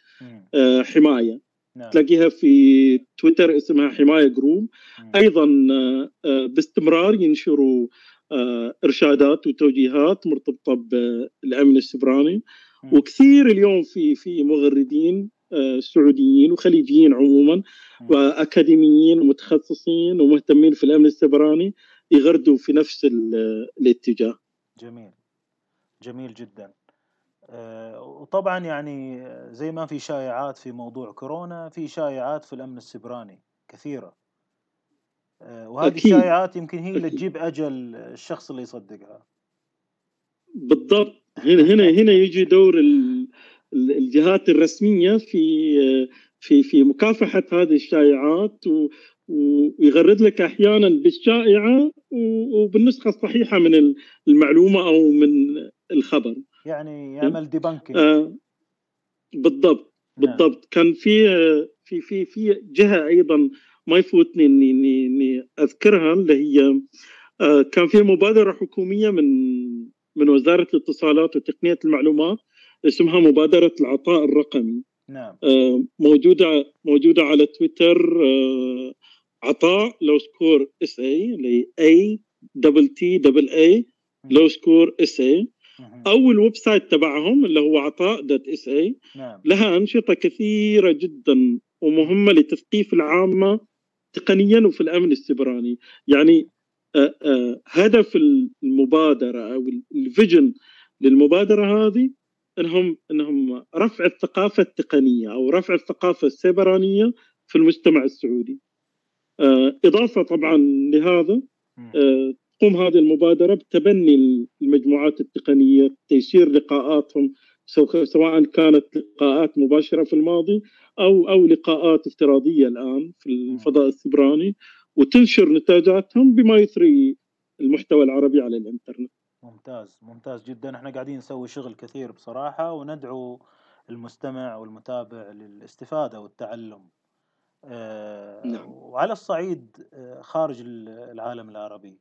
حماية. تلاقيها في تويتر اسمها حماية جروب. أيضا باستمرار ينشروا إرشادات وتوجيهات مرتبطة بالأمن السيبراني. وكثير اليوم في مغردين سعوديين وخليجيين عموما وأكاديميين ومتخصصين ومهتمين في الأمن السيبراني يغردوا في نفس الاتجاه. جميل، جميل جدا. وطبعا يعني زي ما في شائعات في موضوع كورونا، في شائعات في الأمن السيبراني كثيرة، وهذه الشائعات يمكن هي اللي تجيب أجل الشخص اللي يصدقها. بالضبط. هنا يجي دور الجهات الرسمية في مكافحة هذه الشائعات، ويغرد لك أحيانا بالشائعة وبالنسخة الصحيحة من المعلومة أو من الخبر، يعني يعمل ديبانكينج. بالضبط، بالضبط. كان في في في جهة أيضا ما يفوتني إني أذكرها، اللي هي كان في مبادرة حكومية من وزارة الاتصالات وتقنية المعلومات اسمها مبادرة العطاء الرقمي. نعم. موجودة على تويتر عطاء لو سكور اس اي اللي اي دبل تي دبل اي لو سكور اس اي او الويب سايت تبعهم اللي هو عطاء دوت اس اي. لها انشطه كثيره جدا ومهمه لتثقيف العامه تقنيا وفي الامن السيبراني. يعني هدف المبادره او الفيجن للمبادره هذه انهم رفع الثقافه التقنيه او رفع الثقافه السيبرانيه في المجتمع السعودي. اضافه طبعا لهذا تقوم هذه المبادره بتبني المجموعات التقنيه، تيسير لقاءاتهم سواء كانت لقاءات مباشره في الماضي او لقاءات افتراضيه الان في الفضاء السيبراني، وتنشر نتائجاتهم بما يثري المحتوى العربي على الانترنت. ممتاز جدا. احنا قاعدين نسوي شغل كثير بصراحه، وندعو المستمع والمتابع للاستفاده والتعلم. نعم. وعلى الصعيد خارج العالم العربي،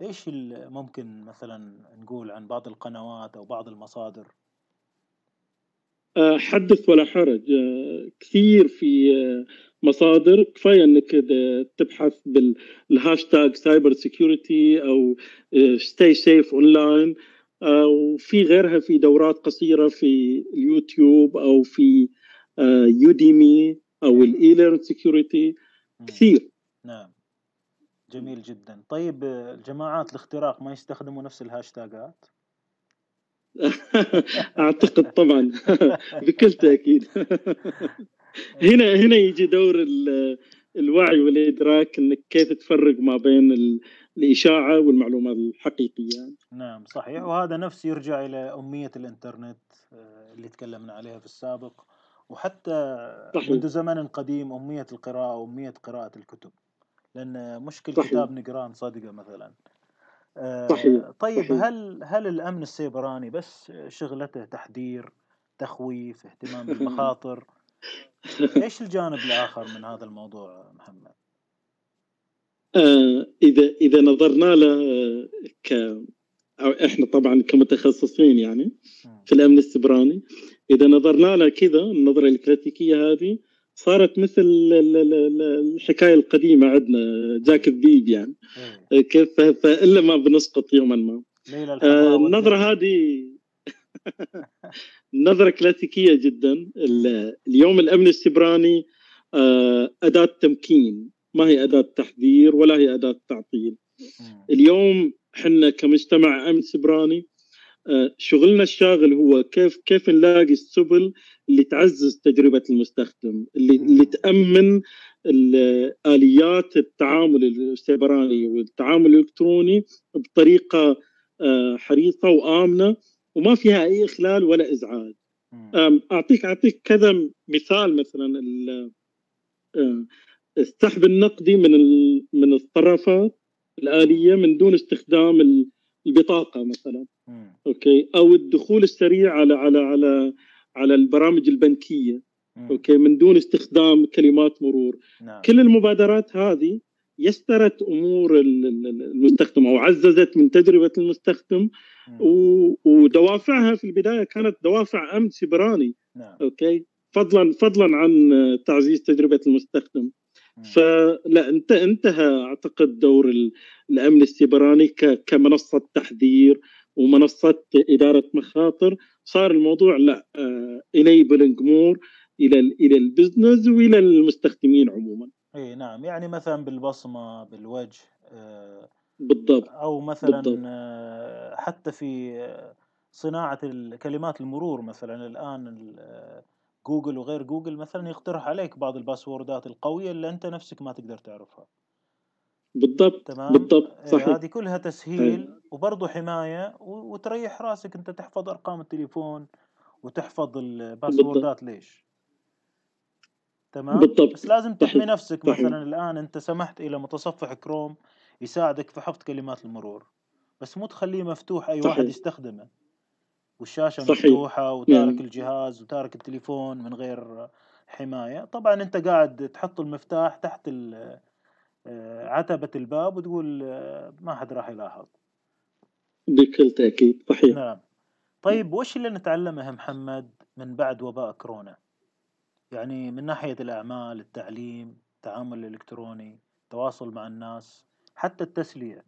ايش ممكن مثلا نقول عن بعض القنوات او بعض المصادر؟ حدث ولا حرج، كثير في مصادر. كفايه انك تبحث بالهاشتاج سايبر سيكيورتي او ستاي سيف اونلاين، وفي غيرها في دورات قصيره في اليوتيوب او في يوديمي او الايليرن سيكيورتي كثير. نعم، جميل جدا. طيب الجماعات الاختراق ما يستخدموا نفس الهاشتاجات؟ اعتقد طبعا بكل تاكيد. هنا يجي دور الوعي والادراك، انك كيف تفرق ما بين الاشاعه والمعلومه الحقيقيه. نعم صحيح، وهذا نفس يرجع الى اميه الانترنت اللي تكلمنا عليها في السابق، وحتى منذ زمن قديم اميه القراءه واميه قراءه الكتب، لان مش كل كتاب نقراه نصدقه مثلا. طيب صحيح. هل الامن السيبراني بس شغلته تحذير، تخويف، اهتمام بالمخاطر؟ ايش الجانب الاخر من هذا الموضوع محمد؟ اذا نظرنا له احنا طبعا كمتخصصين يعني في الامن السيبراني، اذا نظرنا له كذا النظره الكلاسيكيه هذه صارت مثل الحكايه القديمه عندنا جاك الذيب، يعني كيف الا ما بنسقط يوما ما. النظره هذه نظره كلاسيكيه جدا. اليوم الامن السيبراني اداه تمكين، ما هي اداه تحذير ولا هي اداه تعطيل. اليوم احنا كمجتمع امن سيبراني شغلنا الشاغل هو كيف نلاقي السبل اللي تعزز تجربة المستخدم، اللي تأمن آليات التعامل السيبراني والتعامل الإلكتروني بطريقة حريصة وآمنة وما فيها أي إخلال ولا إزعاج. أعطيك كذا مثال، مثلا السحب النقدي من الصرافات الآلية من دون استخدام البطاقة مثلا، اوكي، او الدخول السريع على البرامج البنكيه، اوكي، من دون استخدام كلمات مرور. نعم. كل المبادرات هذه يسرت امور المستخدم او عززت من تجربه المستخدم، ودوافعها في البدايه كانت دوافع امن سيبراني. نعم. اوكي، فضلا عن تعزيز تجربه المستخدم. فلا انتهى اعتقد دور الامن السيبراني كمنصه تحذير ومنصة إدارة مخاطر. صار الموضوع لا enabling more إلى البزنس وإلى المستخدمين عموما. إيه نعم، يعني مثلا بالبصمة، بالوجه، بالضبط، أو مثلا بالضبط. حتى في صناعة كلمات المرور مثلا، الآن جوجل وغير جوجل مثلا يقترح عليك بعض الباسوردات القوية اللي أنت نفسك ما تقدر تعرفها. بالضبط. تمام؟ بالضبط صحيح. هذه كلها تسهيل وبرضه حماية، وتريح راسك أنت تحفظ أرقام التليفون وتحفظ الباسوردات. ليش؟ تمام؟ بالضبط. بس لازم تحمي نفسك. مثلا الآن أنت سمحت إلى متصفح كروم يساعدك في حفظ كلمات المرور، بس مو تخليه مفتوح أي واحد يستخدمه، والشاشة مفتوحة، وتارك الجهاز وتارك التليفون من غير حماية. طبعا أنت قاعد تحط المفتاح تحت عتبة الباب وتقول ما حد راح يلاحظ. بكل تأكيد صحيح. نعم. طيب وش اللي نتعلمه محمد من بعد وباء كورونا؟ يعني من ناحية الأعمال، التعليم، التعامل الإلكتروني، التواصل مع الناس، حتى التسلية.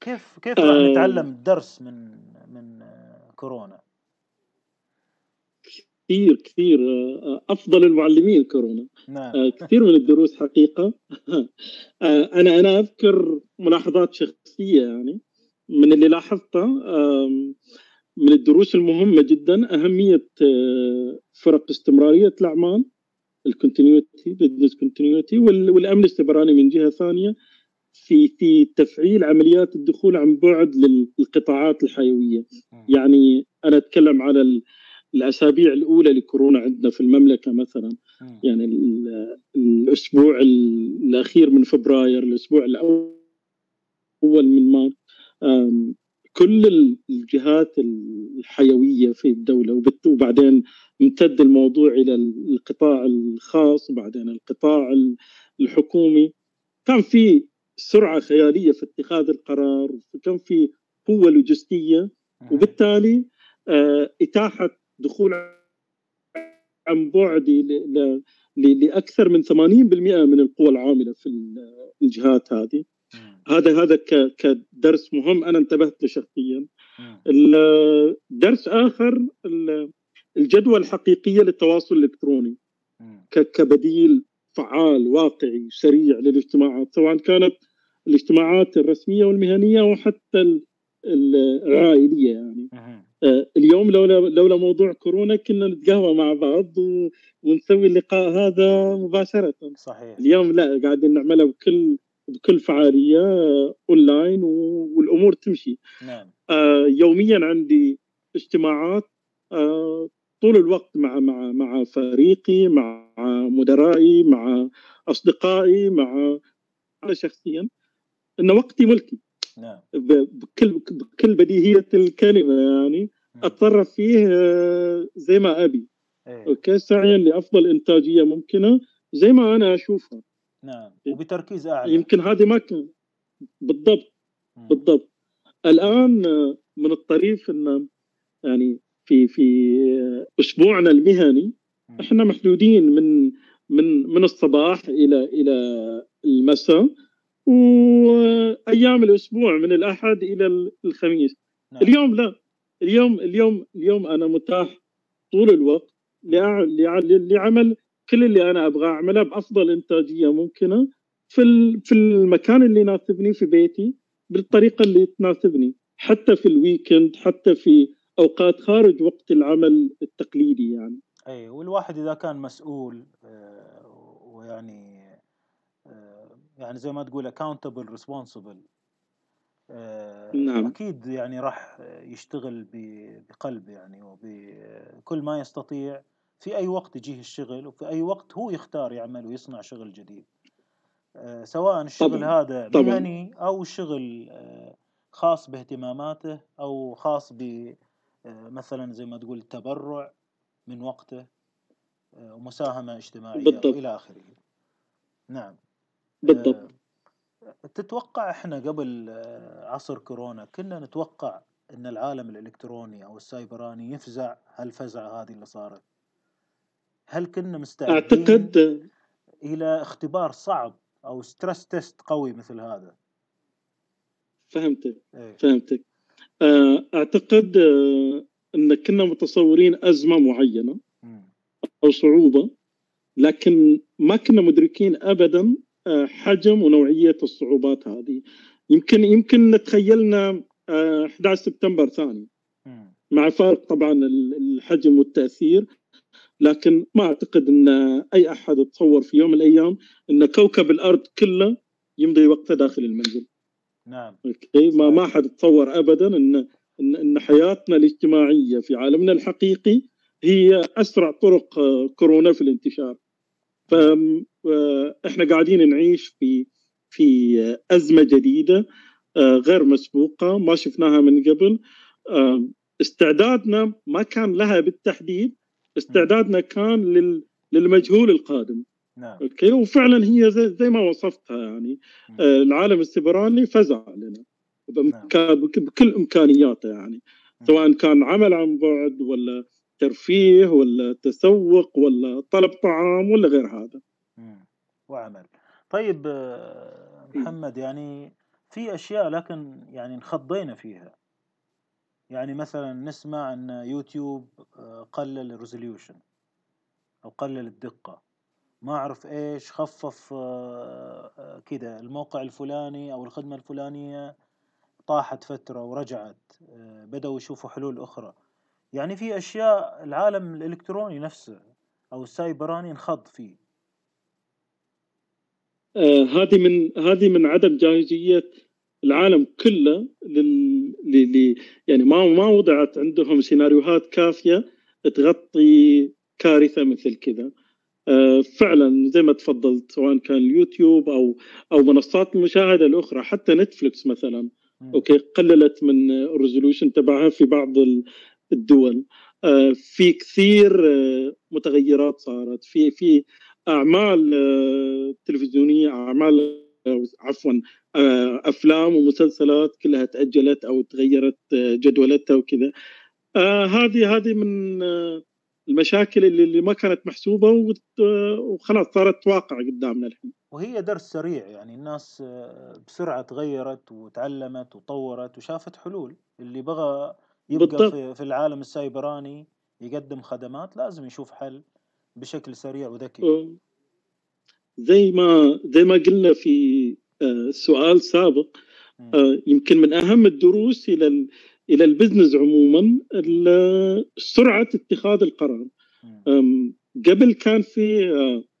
كيف راح نتعلم الدرس من كورونا؟ كثير أفضل المعلمين كورونا. نعم. كثير من الدروس حقيقة. أنا أذكر ملاحظات شخصية يعني من اللي لاحظتها، من الدروس المهمة جدا أهمية فرق استمرارية الأعمال، الكونتينيوتي، بزنس كونتينيوتي، والأمن السيبراني من جهة ثانية في تفعيل عمليات الدخول عن بعد للقطاعات الحيوية. يعني أنا أتكلم على الأسابيع الأولى لكورونا عندنا في المملكة مثلا، يعني الأسبوع الأخير من فبراير، الأسبوع الأول من مارس، كل الجهات الحيوية في الدولة، وبعدين امتد الموضوع إلى القطاع الخاص وبعدين القطاع الحكومي. كان في سرعة خيالية في اتخاذ القرار، وكان في قوة لوجستية، وبالتالي إتاحة دخول عن بعد لأكثر من 80% من القوى العاملة في الجهات هذه. هذا كدرس مهم أنا انتبهت له شخصيا. الدرس آخر الجدوى الحقيقية للتواصل الإلكتروني كبديل فعال واقعي سريع للاجتماعات، سواء كانت الاجتماعات الرسمية والمهنية وحتى العائلية. يعني اليوم لولا موضوع كورونا كنا نتقهوى مع بعض ونسوي اللقاء هذا مباشرة. صحيح. اليوم لا، قاعدين نعمله بكل فعالية أونلاين والأمور تمشي. نعم. يوميا عندي اجتماعات طول الوقت مع فريقي، مع مدرائي، مع أصدقائي، مع أنا شخصيا، إن وقتي ملكي. نعم. بكل بديهية الكلمة، يعني أتصرف فيه زي ما أبي. ايه. أوكي، سعيا لأفضل إنتاجية ممكنة زي ما أنا أشوفها. نعم، وبتركيز أعلى. يمكن هذه ما كان بالضبط. الآن من الطريف إن يعني في أسبوعنا المهني إحنا محدودين من الصباح إلى المساء، وأيام الأسبوع من الأحد إلى الخميس. نعم. اليوم لا، اليوم أنا متاح طول الوقت لعمل كل اللي أنا أبغى أعمله بأفضل إنتاجية ممكنة في المكان اللي يناسبني في بيتي بالطريقة اللي تناسبني، حتى في الويكند، حتى في أوقات خارج وقت العمل التقليدي. يعني أي، والواحد إذا كان مسؤول ويعني يعني زي ما تقول accountable responsible، نعم. أكيد يعني راح يشتغل بقلب يعني، وبكل ما يستطيع. في أي وقت يجيه الشغل، وفي أي وقت هو يختار يعمل ويصنع شغل جديد، سواء الشغل هذا مهني أو شغل خاص باهتماماته، أو خاص مثلا زي ما تقول التبرع من وقته ومساهمة اجتماعية إلى آخره. نعم، بالضبط. تتوقع إحنا قبل عصر كورونا كنا نتوقع أن العالم الإلكتروني أو السايبراني يفزع هالفزعة هذه اللي صارت؟ هل كنا مستعدين أعتقد إلى اختبار صعب أو ستريس تيست قوي مثل هذا؟ فهمتك. أعتقد أن كنا متصورين أزمة معينة أو صعوبة، لكن ما كنا مدركين أبدا حجم ونوعية الصعوبات هذه. يمكن نتخيلنا 11 سبتمبر ثاني، مع فارق طبعا الحجم والتأثير، لكن ما أعتقد أن أي أحد يتصور في يوم من الأيام أن كوكب الأرض كله يمضي وقته داخل المنزل. نعم. ما أحد يتصور أبدا أن حياتنا الاجتماعية في عالمنا الحقيقي هي أسرع طرق كورونا في الانتشار. فإحنا قاعدين نعيش في أزمة جديدة غير مسبوقة، ما شفناها من قبل. استعدادنا ما كان لها بالتحديد، استعدادنا كان للمجهول القادم. نعم. اوكي، وفعلا هي زي ما وصفتها يعني. العالم السيبراني فزع لنا بكل امكانياته، يعني سواء كان عمل عن بعد ولا ترفيه ولا تسوق ولا طلب طعام ولا غير هذا. وعمل طيب محمد، يعني في أشياء لكن يعني انخضينا فيها، يعني مثلا نسمع أن يوتيوب قلل الريزوليوشن أو قلل الدقة، ما أعرف إيش، خفف كده الموقع الفلاني أو الخدمة الفلانية، طاحت فترة ورجعت، بدأوا يشوفوا حلول أخرى. يعني في أشياء العالم الإلكتروني نفسه أو السايبراني انخض فيه. هذه من عدم جاهزية العالم كله يعني ما وضعت عندهم سيناريوهات كافية تغطي كارثة مثل كذا. فعلا زي ما تفضلت، سواء كان اليوتيوب أو منصات المشاهدة الأخرى، حتى نتفلكس مثلا أوكي قللت من الريزولوشن تبعها في بعض الدول. في كثير متغيرات صارت في أعمال تلفزيونية، أعمال أفلام ومسلسلات كلها تأجلت أو تغيرت جدولتها وكذا. هذه من المشاكل اللي ما كانت محسوبة وخلاص صارت واقع قدامنا الحين، وهي درس سريع. يعني الناس بسرعة تغيرت وتعلمت وطورت وشافت حلول. اللي بغى يبقى في العالم السايبراني يقدم خدمات لازم يشوف حل بشكل سريع وذكي. زي ما قلنا في سؤال سابق، يمكن من أهم الدروس إلى البزنس عموما سرعة اتخاذ القرار. قبل كان في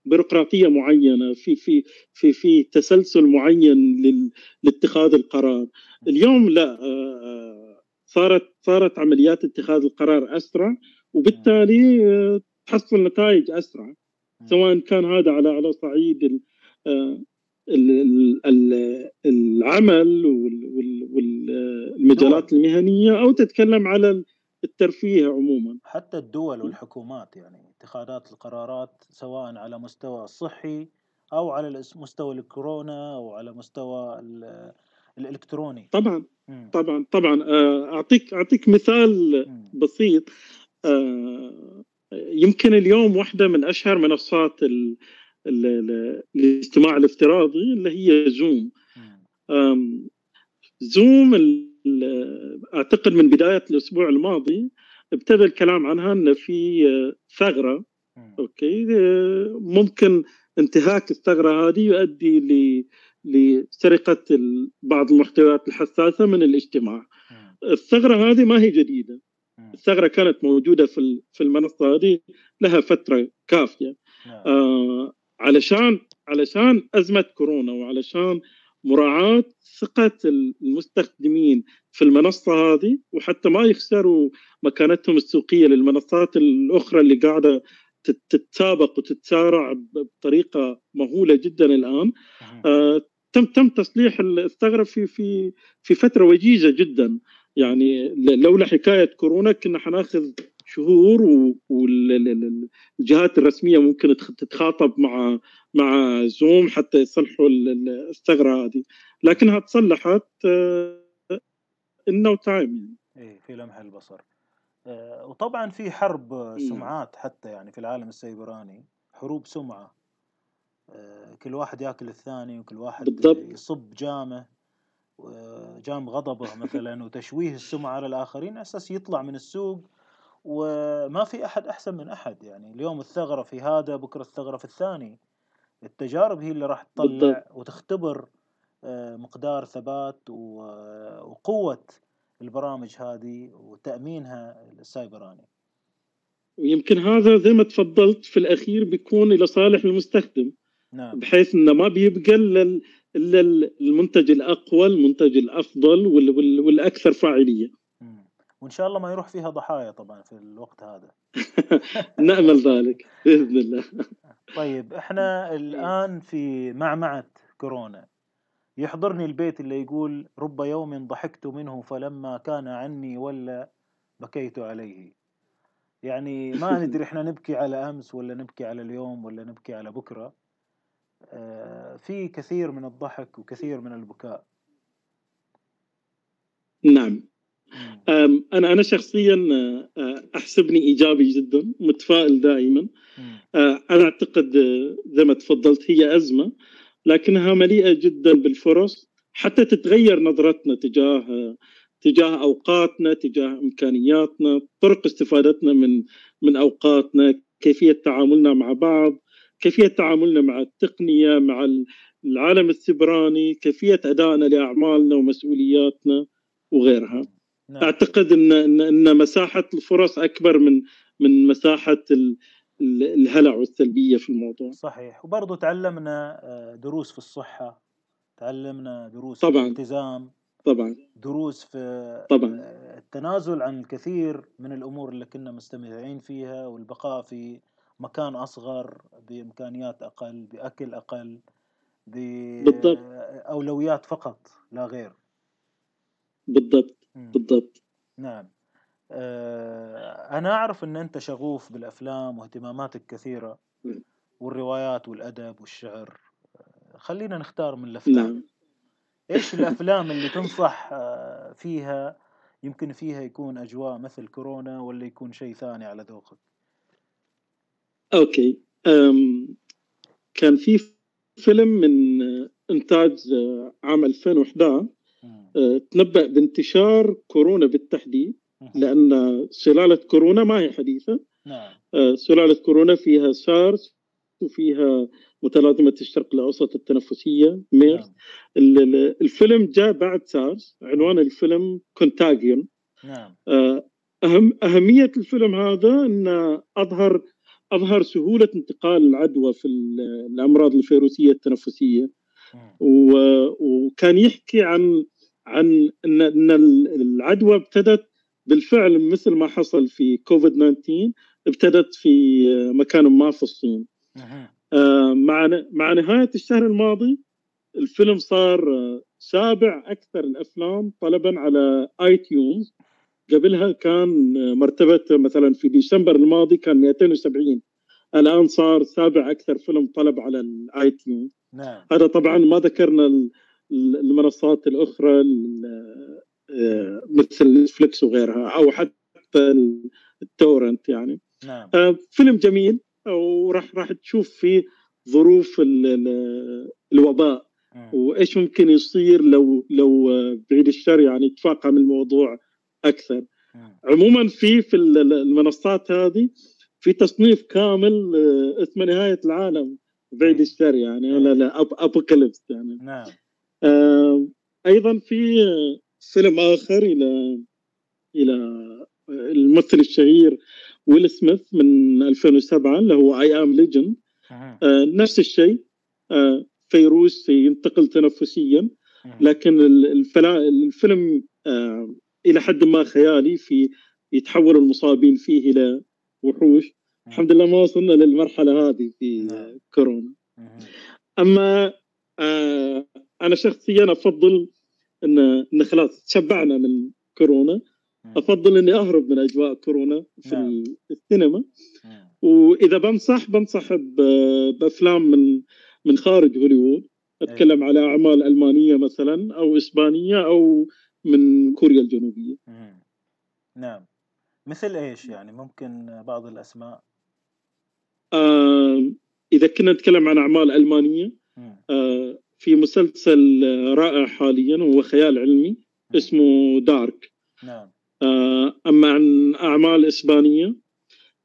بيروقراطية معينة، في تسلسل معين لاتخاذ القرار. اليوم لا، صارت عمليات اتخاذ القرار أسرع، وبالتالي تحصل نتائج أسرع، سواء كان هذا على صعيد العمل والمجالات المهنية، أو تتكلم على الترفيه عموما. حتى الدول والحكومات يعني اتخاذات القرارات، سواء على مستوى الصحي أو على مستوى الكورونا أو على مستوى الإلكتروني. طبعا أعطيك مثال بسيط. يمكن اليوم واحدة من أشهر منصات الاجتماع الافتراضي اللي هي زوم. زوم أعتقد من بداية الأسبوع الماضي ابتدى الكلام عنها أن في ثغرة، أوكي ممكن انتهاك الثغرة هذه يؤدي لسرقة بعض المحتويات الحساسة من الاجتماع. الثغرة هذه ما هي جديدة، الثغرة كانت موجودة في المنصة هذه لها فترة كافية. علشان أزمة كورونا، وعلشان مراعاة ثقة المستخدمين في المنصة هذه، وحتى ما يخسروا مكانتهم السوقية للمنصات الأخرى اللي قاعدة تتسابق وتتسارع بطريقة مهولة جدا الآن. تم تصليح الثغرة في فترة وجيزة جدا. يعني لولا حكاية كورونا كنا حناخذ شهور، والجهات الرسمية ممكن تتخاطب مع زوم حتى يصلحوا الثغرة هذه، لكنها تصلحت إنه تايم في لمح البصر. وطبعا في حرب سمعات حتى، يعني في العالم السيبراني حروب سمعة، كل واحد يأكل الثاني، وكل واحد يصب جام غضبه مثلا، وتشويه السمعة على الآخرين أساس يطلع من السوق. وما في أحد أحسن من أحد، يعني اليوم الثغرة في هذا، بكرة الثغرة في الثاني. التجارب هي اللي راح تطلع وتختبر مقدار ثبات وقوة البرامج هذه وتأمينها السايبراني. ويمكن هذا زي ما تفضلت في الأخير بيكون إلى صالح المستخدم. نعم. بحيث أنه ما بيبقى إلا المنتج الأقوى، المنتج الأفضل والأكثر فاعلية. وإن شاء الله ما يروح فيها ضحايا طبعا في الوقت هذا. نأمل ذلك بإذن الله. طيب إحنا الآن في معمعة كورونا. يحضرني البيت اللي يقول رب يوم ضحكت منه فلما كان عني ولا بكيت عليه. يعني ما ندري إحنا نبكي على أمس ولا نبكي على اليوم ولا نبكي على بكرة. في كثير من الضحك وكثير من البكاء. نعم. أنا شخصيا أحسبني إيجابي جدا، متفائل دائما. أنا أعتقد زي ما تفضلت هي أزمة، لكنها مليئة جدا بالفرص حتى تتغير نظرتنا تجاه أوقاتنا، تجاه إمكانياتنا، طرق استفادتنا من أوقاتنا، كيفية تعاملنا مع بعض، كيفية تعاملنا مع التقنية، مع العالم السبراني، كيفية أدائنا لأعمالنا ومسؤولياتنا وغيرها. نعم. أعتقد إن مساحة الفرص أكبر من مساحة الهلع والسلبية في الموضوع. صحيح. وبرضه تعلمنا دروس في الصحة، تعلمنا دروس طبعاً. في الالتزام طبعا، دروس في طبعا. التنازل عن الكثير من الأمور اللي كنا مستمتعين فيها، والبقاء في مكان أصغر بإمكانيات أقل، بأكل أقل، بأولويات فقط لا غير. بالضبط. بالضبط. نعم. أنا أعرف أن أنت شغوف بالأفلام واهتماماتك كثيرة، والروايات والأدب والشعر. خلينا نختار من الأفلام. نعم. إيش الأفلام اللي تنصح فيها يمكن فيها يكون أجواء مثل كورونا، ولا يكون شيء ثاني على ذوقك؟ أوكي. كان في فيلم من إنتاج عام 2011 تنبأ بانتشار كورونا بالتحديد، لأن سلالة كورونا ما هي حديثة. نعم. سلالة كورونا فيها سارس، وفيها متلازمة الشرق الأوسط التنفسية ميرس. نعم. الفيلم جاء بعد سارس. عنوان الفيلم كونتاجيون. نعم. أهمية الفيلم هذا أن أظهر سهولة انتقال العدوى في الأمراض الفيروسية التنفسية. وكان يحكي عن أن العدوى ابتدت بالفعل مثل ما حصل في كوفيد 19، ابتدت في مكان ما في الصين. مع نهاية الشهر الماضي الفيلم صار سابع أكثر الأفلام طلباً على iTunes. قبلها كان مرتبته مثلاً في ديسمبر الماضي كان 270، الآن صار سابع أكثر فيلم طلب على iTunes. نعم. هذا طبعاً ما ذكرنا المنصات الأخرى مثل نتفليكس وغيرها، أو حتى التورنت يعني. نعم. فيلم جميل، وراح تشوف فيه ظروف الوباء وإيش ممكن يصير لو بعيد الشر يعني تفاقم الموضوع أكثر. عموما في المنصات هذه في تصنيف كامل اسمه نهاية العالم، بعيد الشر يعني، ولا أبوكاليبس يعني. نعم. أيضا في فيلم آخر إلى الممثل الشهير ويل سميث من 2007 اللي هو I Am Legend. نفس الشيء، فيروس ينتقل تنفسيا. لكن الفيلم إلى حد ما خيالي، في يتحول المصابين فيه إلى وحوش. الحمد لله ما وصلنا للمرحلة هذه في كورونا. أما أنا شخصيا أفضل إن خلاص تشبعنا من كورونا، أفضل أني أهرب من أجواء كورونا في السينما. وإذا بنصح بأفلام من خارج هوليوود. أتكلم على أعمال ألمانية مثلا، أو إسبانية، أو من كوريا الجنوبية. نعم. مثل إيش يعني؟ ممكن بعض الأسماء؟ إذا كنا نتكلم عن أعمال ألمانية، في مسلسل رائع حاليا هو خيال علمي اسمه دارك. نعم. أما عن أعمال إسبانية،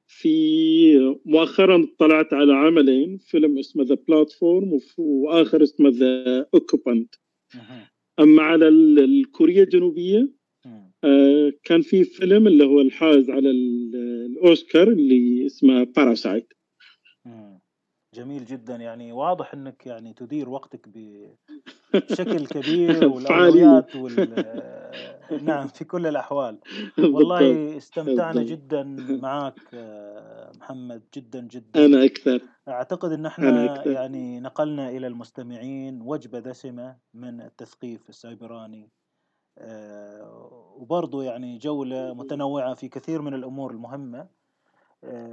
في مؤخرا طلعت على عملين، فيلم اسمه The Platform وآخر اسمه The Occupant. أما على الكوريا الجنوبية، كان في فيلم اللي هو الحائز على الأوسكار اللي اسمه Parasite. جميل جدا. يعني واضح أنك يعني تدير وقتك بشكل كبير، والأولويات نعم في كل الأحوال. والله استمتعنا جدا معك محمد، جدا جدا. أنا أكثر. أعتقد أن احنا يعني نقلنا إلى المستمعين وجبة دسمة من التثقيف السايبراني، وبرضو يعني جولة متنوعة في كثير من الأمور المهمة.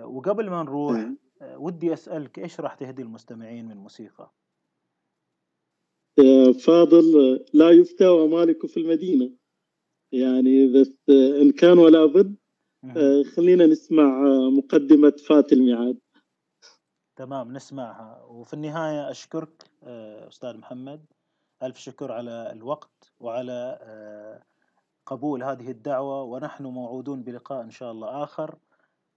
وقبل ما نروح ودي أسألك، إيش راح تهدي المستمعين من موسيقى؟ فاضل لا يفتى ومالك في المدينة، يعني بس إن كان ولا بد. خلينا نسمع مقدمة فات الميعاد. تمام نسمعها. وفي النهاية أشكرك أستاذ محمد، ألف شكر على الوقت وعلى قبول هذه الدعوة، ونحن موعودون بلقاء إن شاء الله آخر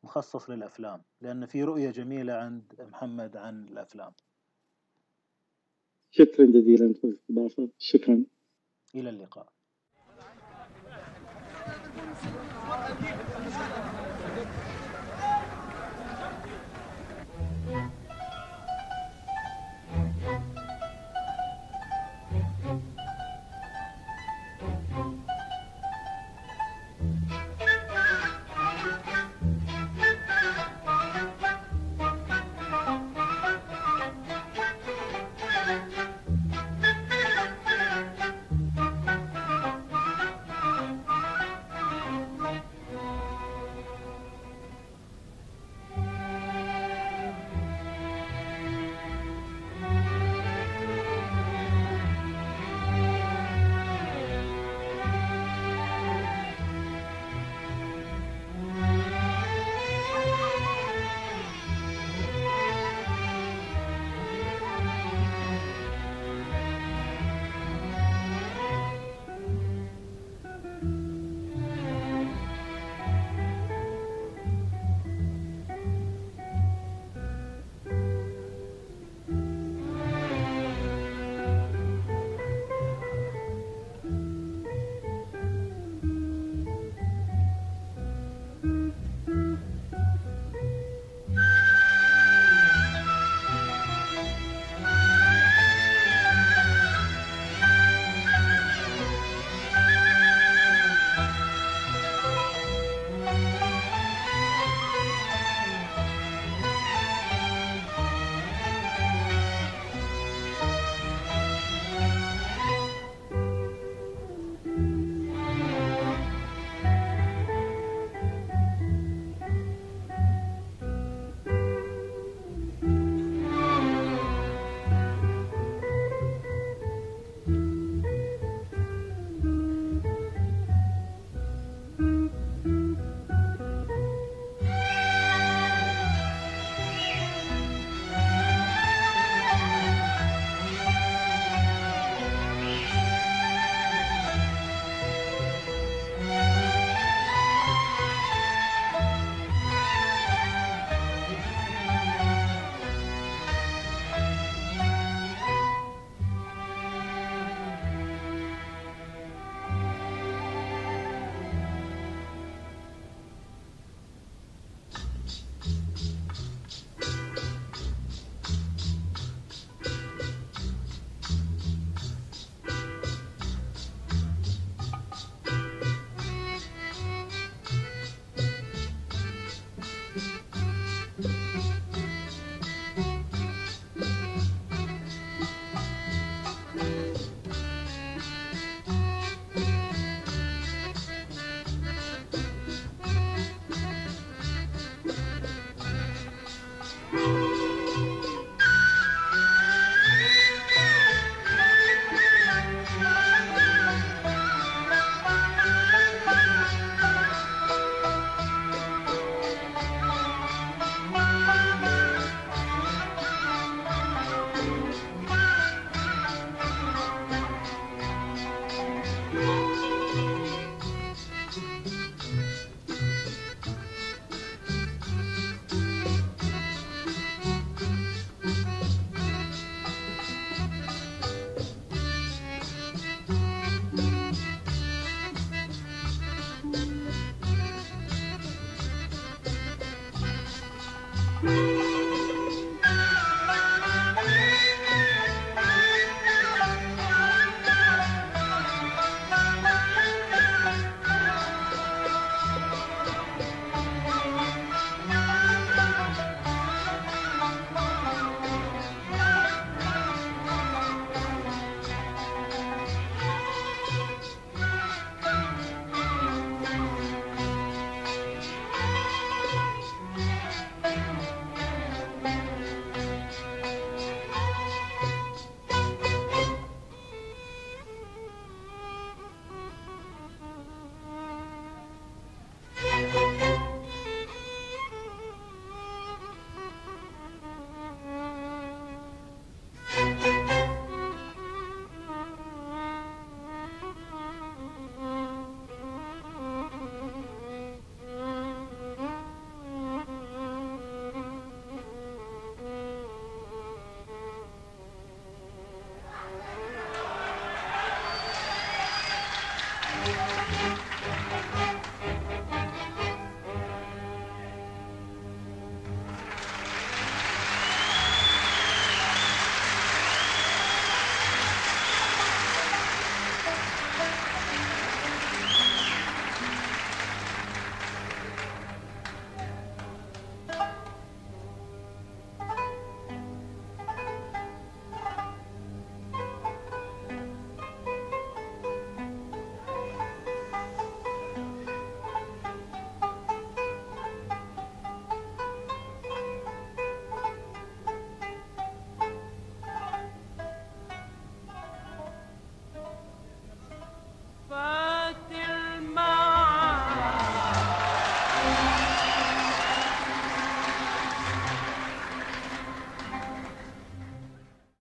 مخصص للأفلام، لأن في رؤية جميلة عند محمد عن الأفلام. شكرا جزيلا للاستضافة، شكرا، إلى اللقاء.